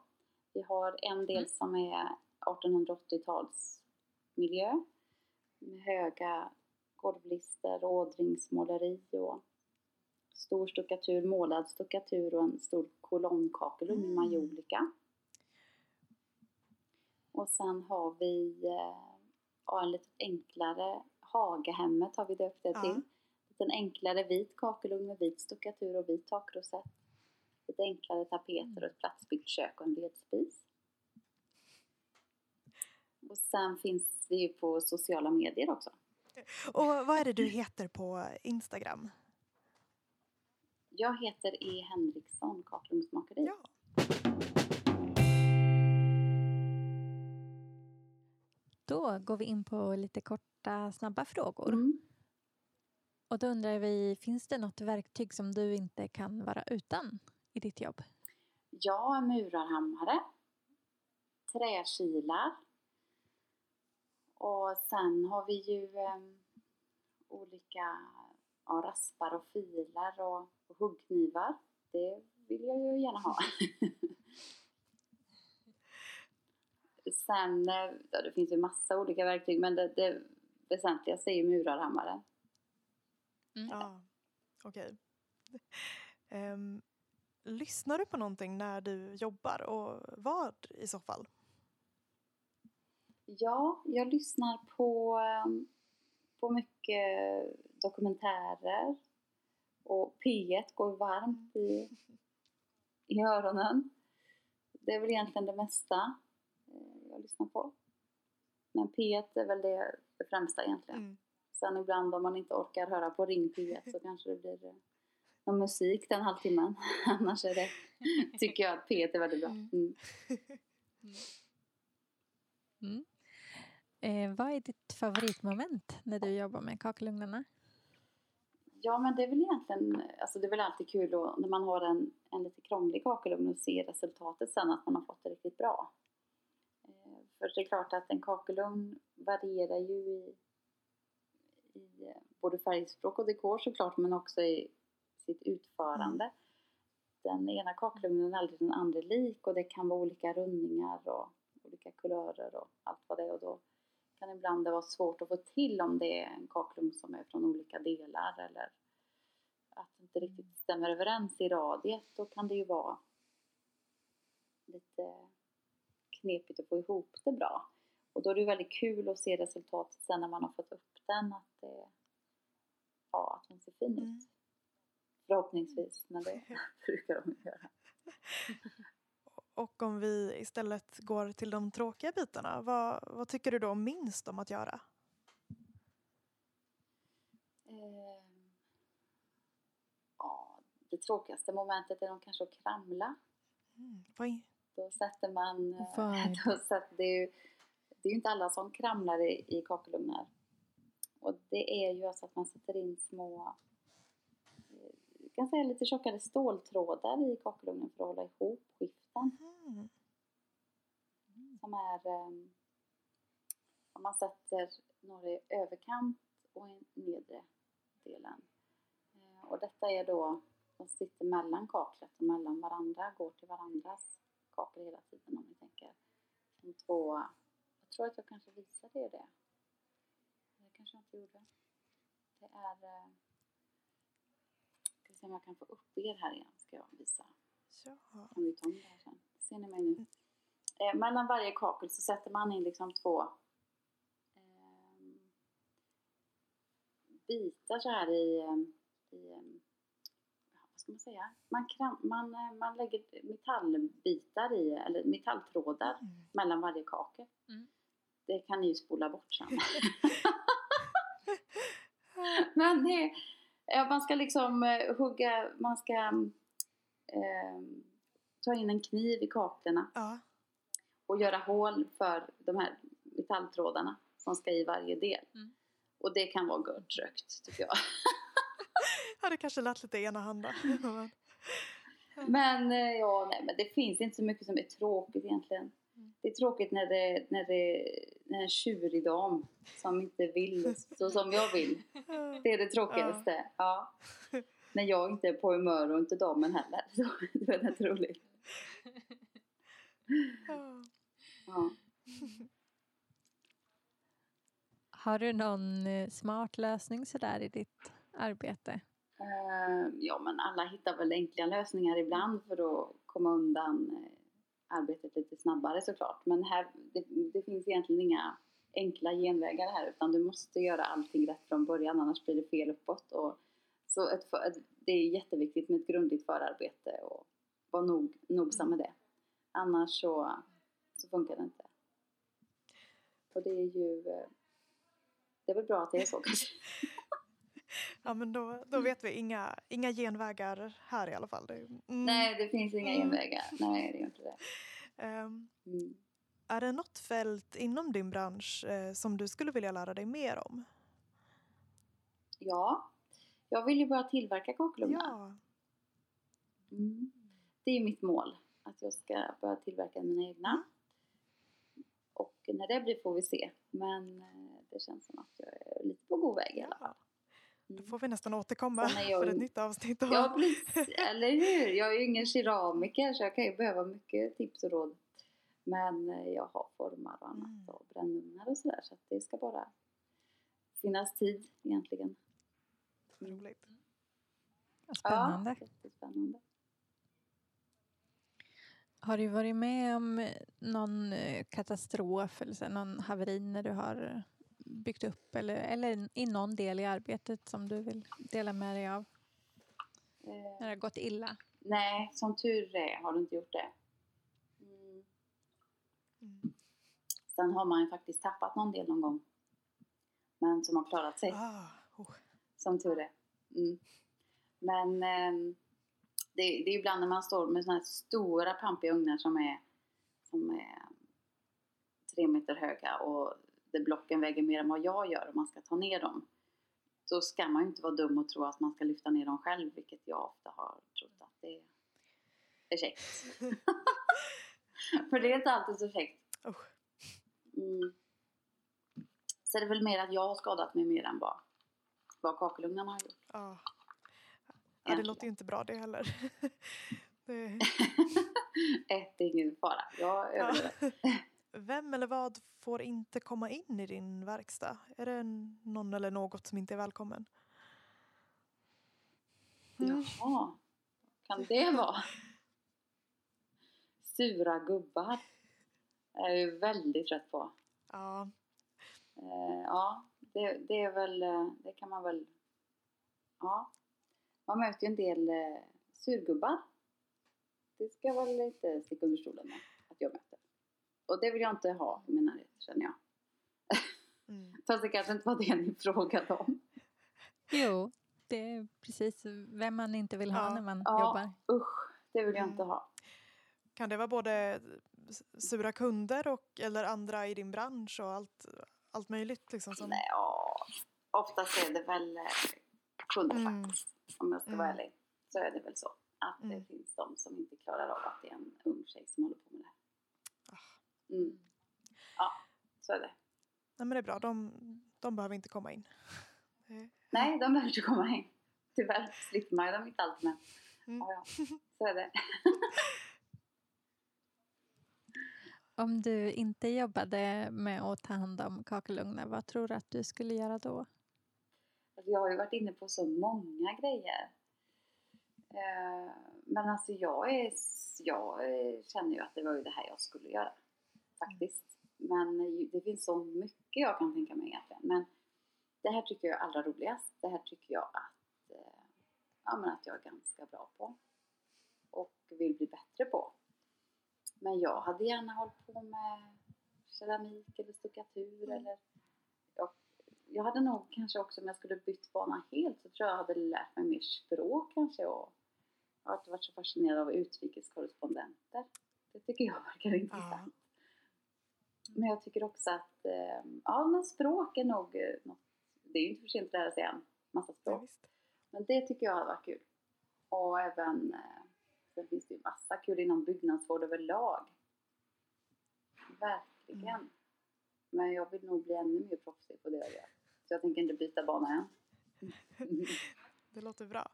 Vi har en del mm. som är artonhundraåttiotalsmiljö. Med höga golvlister, ådringsmåleri och stor stuckatur, målad stuckatur och en stor kolonnkakelugn med mm. majolika. Och sen har vi ja, en lite enklare, Hagahemmet har vi döpt det till. Ja. En enklare vit kakelugn med vit stuckatur och vit takrosett. Lite enklare tapeter och ett platsbyggt kök och en vedspis. Och sen finns vi ju på sociala medier också. Och vad är det du heter på Instagram? Jag heter E. Henriksson, kakelugnsmakeri. Ja. Då går vi in på lite korta, snabba frågor. Mm. Och då undrar vi, finns det något verktyg som du inte kan vara utan i ditt jobb? Ja, murarhammare. Träkilar. Och sen har vi ju eh, olika ja, raspar och filar och, och huggknivar. Det vill jag ju gärna ha. Sen, ja, det finns ju massa olika verktyg. Men det, det väsentligaste är ju murarhammaren. Mm. Ja, okej. Okay. Um, lyssnar du på någonting när du jobbar? Och vad i så fall? Ja, jag lyssnar på, på mycket dokumentärer och P ett går varmt i, i öronen. Det är väl egentligen det mesta jag lyssnar på. Men P ett är väl det, det främsta egentligen. Mm. Sen ibland om man inte orkar höra på Ring P ett så kanske det blir någon musik den halvtimmen. Annars är det, tycker jag att P ett är väldigt bra. Mm. Mm. Eh, vad är ditt favoritmoment när du jobbar med kakelugnarna? Ja, men det är väl egentligen, alltså det är väl alltid kul då, när man har en, en lite krånglig kakelugn och ser resultatet sen att man har fått det riktigt bra. Eh, för det är klart att en kakelugn varierar ju i, i både färgspråk och dekor såklart, men också i sitt utförande. Mm. Den ena kakelugnen är aldrig den andra lik och det kan vara olika rundningar och olika kulörer och allt vad det är. Och då kan ibland det vara svårt att få till om det är en kakelugn som är från olika delar. Eller att det inte riktigt stämmer överens i radiet. Då kan det ju vara lite knepigt att få ihop det bra. Och då är det väldigt kul att se resultatet sen när man har fått upp den. Att det, ja, att den ser fin ut. Mm. Förhoppningsvis. Men det brukar de göra. Och om vi istället går till de tråkiga bitarna. Vad, vad tycker du då minst om att göra? Eh, ja, det tråkigaste momentet är nog kanske att kramla. Mm, oj. Då sätter man... Då sätter, det, är ju, det är ju inte alla som kramlar i, i kakelugnar. Och det är ju alltså att man sätter in små... Jag kan säga lite tjockare ståltrådar i kakelugnen för att hålla ihop skiften. Mm. Som är, om man sätter några i överkant och i nedre delen. Och detta är då de sitter mellan kaklet och mellan varandra, går till varandras kakor hela tiden om vi tänker. Som två, jag tror att jag kanske visade er det. Det kanske jag inte gjorde. Det är, ska vi se om jag kan få upp er här igen, ska jag visa. Så. Kan vi ta om det här sen? Ser ni mig nu? Eh, mellan varje kakel så sätter man in liksom två eh, bitar så här i, i vad ska man säga? Man, kram, man, man lägger metallbitar i, eller metalltrådar mm. mellan varje kakel. Mm. Det kan ni ju spola bort sen. Men det, man ska liksom hugga, man ska eh, ta in en kniv i kaklerna. Ja. Och göra hål för de här metalltrådarna som ska i varje del. Mm. Och det kan vara gott rökt, tycker jag. Ja, det kanske lät lite enahanda. Men ja, nej, men det finns inte så mycket som är tråkigt egentligen. Mm. Det är tråkigt när det, när det, när det är en tjurig dam som inte vill så som jag vill. Det är det tråkigaste. Ja. Ja. När jag inte är på humör och inte damen heller. Så det är det roligt. Ja. Ja. Har du någon smart lösning sådär i ditt arbete? Uh, ja, men alla hittar väl enkla lösningar ibland för att komma undan arbetet lite snabbare såklart. Men här, det, det finns egentligen inga enkla genvägar här, utan du måste göra allting rätt från början, annars blir det fel uppåt. Och, så ett, det är jätteviktigt med ett grundligt förarbete och vara nog, nogsam med det. Annars så, så funkar det inte. Och det är ju... Det är väl bra att det är så kanske. Ja, men då, då vet vi inga, inga genvägar här i alla fall. Mm. Nej, det finns inga genvägar. Nej, det är inte det. Um, mm. Är det något fält inom din bransch eh, som du skulle vilja lära dig mer om? Ja. Jag vill ju börja tillverka kakelugnar. Ja. Mm. Det är mitt mål. Att jag ska börja tillverka mina egna. Och när det blir får vi se. Men det känns som att jag är lite på god väg i alla fall. Mm. Då får vi nästan återkomma jag... för ett nytt avsnitt. Av... Ja, precis. Eller hur? Jag är ju ingen keramiker så jag kan ju behöva mycket tips och råd. Men jag har formar och annat mm. och brännugnar och sådär. Så att det ska bara finnas tid egentligen. Mm. Roligt. Spännande. Ja, jättespännande. Har du varit med om någon katastrof eller någon haveri när du har byggt upp eller, eller i någon del i arbetet som du vill dela med dig av? Eh, när det har gått illa? Nej, som tur är har du inte gjort det. Mm. Mm. Sen har man ju faktiskt tappat någon del någon gång. Men som har klarat sig. Ah, oh. Som tur är. Mm. Men... Ehm, Det, det är ibland när man står med såna här stora pampiga ugnar som är, som är tre meter höga och det blocken väger mer än vad jag gör och man ska ta ner dem. Då ska man ju inte vara dum och tro att man ska lyfta ner dem själv, vilket jag ofta har trott att det är, är käckt. För det är inte alltid så käckt. Mm. Så det är väl mer att jag har skadat mig mer än vad, vad kakelugnarna har gjort. Ja. Ja, det låter ju inte bra det heller. Det... Ett är ingen fara. Jag överlever. Ja. Vem eller vad får inte komma in i din verkstad? Är det någon eller något som inte är välkommen? Mm. Jaha. Kan det vara? Sura gubbar. Jag är ju väldigt trött på. Ja. Ja, det, det är väl... Det kan man väl... Ja. Man möter ju en del eh, surgubbar. Det ska vara lite stick under stolen med att jag möter. Och det vill jag inte ha i min närhet, känner jag. Mm. Fast det kanske inte var det ni frågade om. Jo, det är precis vem man inte vill ha ja. När man ja, jobbar. Ja, usch, det vill jag inte ha. Kan det vara både sura kunder och, eller andra i din bransch och allt, allt möjligt? Liksom, som... Nej, ja. Oftast är det väl eh, kunder mm. faktiskt. Om jag ska mm. vara ärlig så är det väl så att mm. det finns de som inte klarar av att det är en ung tjej som håller på med det här. Oh. Mm. Ja, så är det. Nej, men det är bra, de, de behöver inte komma in. Nej, de behöver inte komma in. Tyvärr slipper man ju dem inte allt med. Mm. Ja, så är det. Om du inte jobbade med att ta hand om kakelugnar, vad tror du att du skulle göra då? Jag har ju varit inne på så många grejer. Men alltså jag, är, jag känner ju att det var ju det här jag skulle göra. Faktiskt. Men det finns så mycket jag kan tänka mig egentligen. Men det här tycker jag är allra roligast. Det här tycker jag att, ja, men att jag är ganska bra på. Och vill bli bättre på. Men jag hade gärna hållit på med keramik eller stuckatur. Mm. Eller, jag, jag hade nog kanske också, om jag skulle bytt bana helt, så tror jag hade lärt mig mer språk kanske. Och jag har varit så fascinerad av utrikeskorrespondenter. Det tycker jag verkar intressant. Mm. Men jag tycker också att ja, men språk är nog något. Det är ju inte för sent att lära sig en massa språk. Ja, men det tycker jag hade varit kul. Och även... Det finns ju massa kul inom byggnadsvård överlag. Verkligen. Mm. Men jag vill nog bli ännu mer proffsig på det jag gör. Så jag tänker inte byta bana än. Mm. Det låter bra.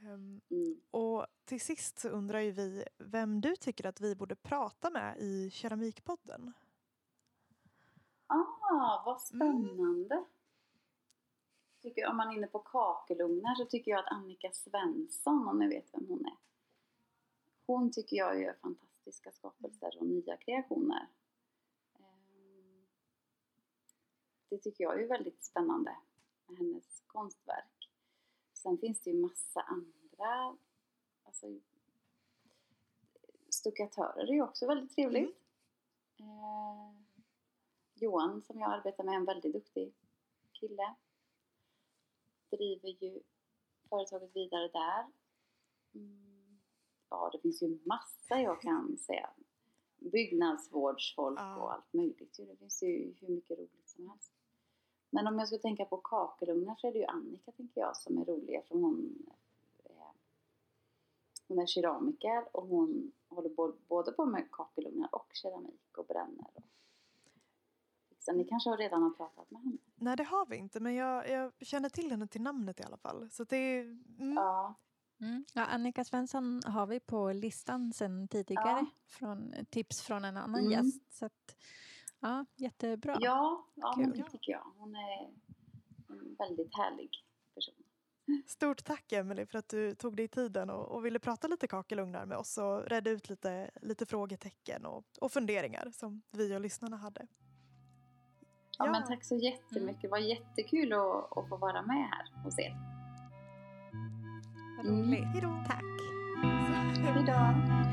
Um, mm. Och till sist så undrar ju vi vem du tycker att vi borde prata med i Keramikpodden. Ah, vad spännande. Mm. Tycker, om man är inne på kakelugnar så tycker jag att Annika Svensson, om ni vet vem hon är. Hon tycker jag gör fantastiska skapelser och nya kreationer. Det tycker jag är väldigt spännande med hennes konstverk. Sen finns det ju massa andra. Alltså, stuckatörer är ju också väldigt trevligt. Mm. Eh, Johan som jag arbetar med är en väldigt duktig kille. Driver ju företaget vidare där. Mm. Ja, det finns ju massa jag kan säga. Byggnadsvårdsfolk ja. Och allt möjligt. Det finns ju hur mycket roligt som helst. Men om jag ska tänka på kakelugnar så är det ju Annika, tänker jag, som är rolig. För hon, eh, hon är keramiker och hon håller bo- både på med kakelugnar och keramik och bränner. Och... Så ni kanske har redan har pratat med henne? Nej, det har vi inte. Men jag, jag känner till henne till namnet i alla fall. Så det är... Mm. Ja. Mm. Ja, Annika Svensson har vi på listan sedan tidigare. Ja. Från, tips från en annan mm. gäst. Så att, ja, jättebra. Ja, ja men det tycker jag. Hon är en väldigt härlig person. Stort tack, Emelie, för att du tog dig tiden och, och ville prata lite kakelugnar med oss. Och rädda ut lite, lite frågetecken och, och funderingar som vi och lyssnarna hade. Ja, ja. Men tack så jättemycket. Det var jättekul att, att få vara med här hos er. Roligt. Hejdå. Tack. Hejdå.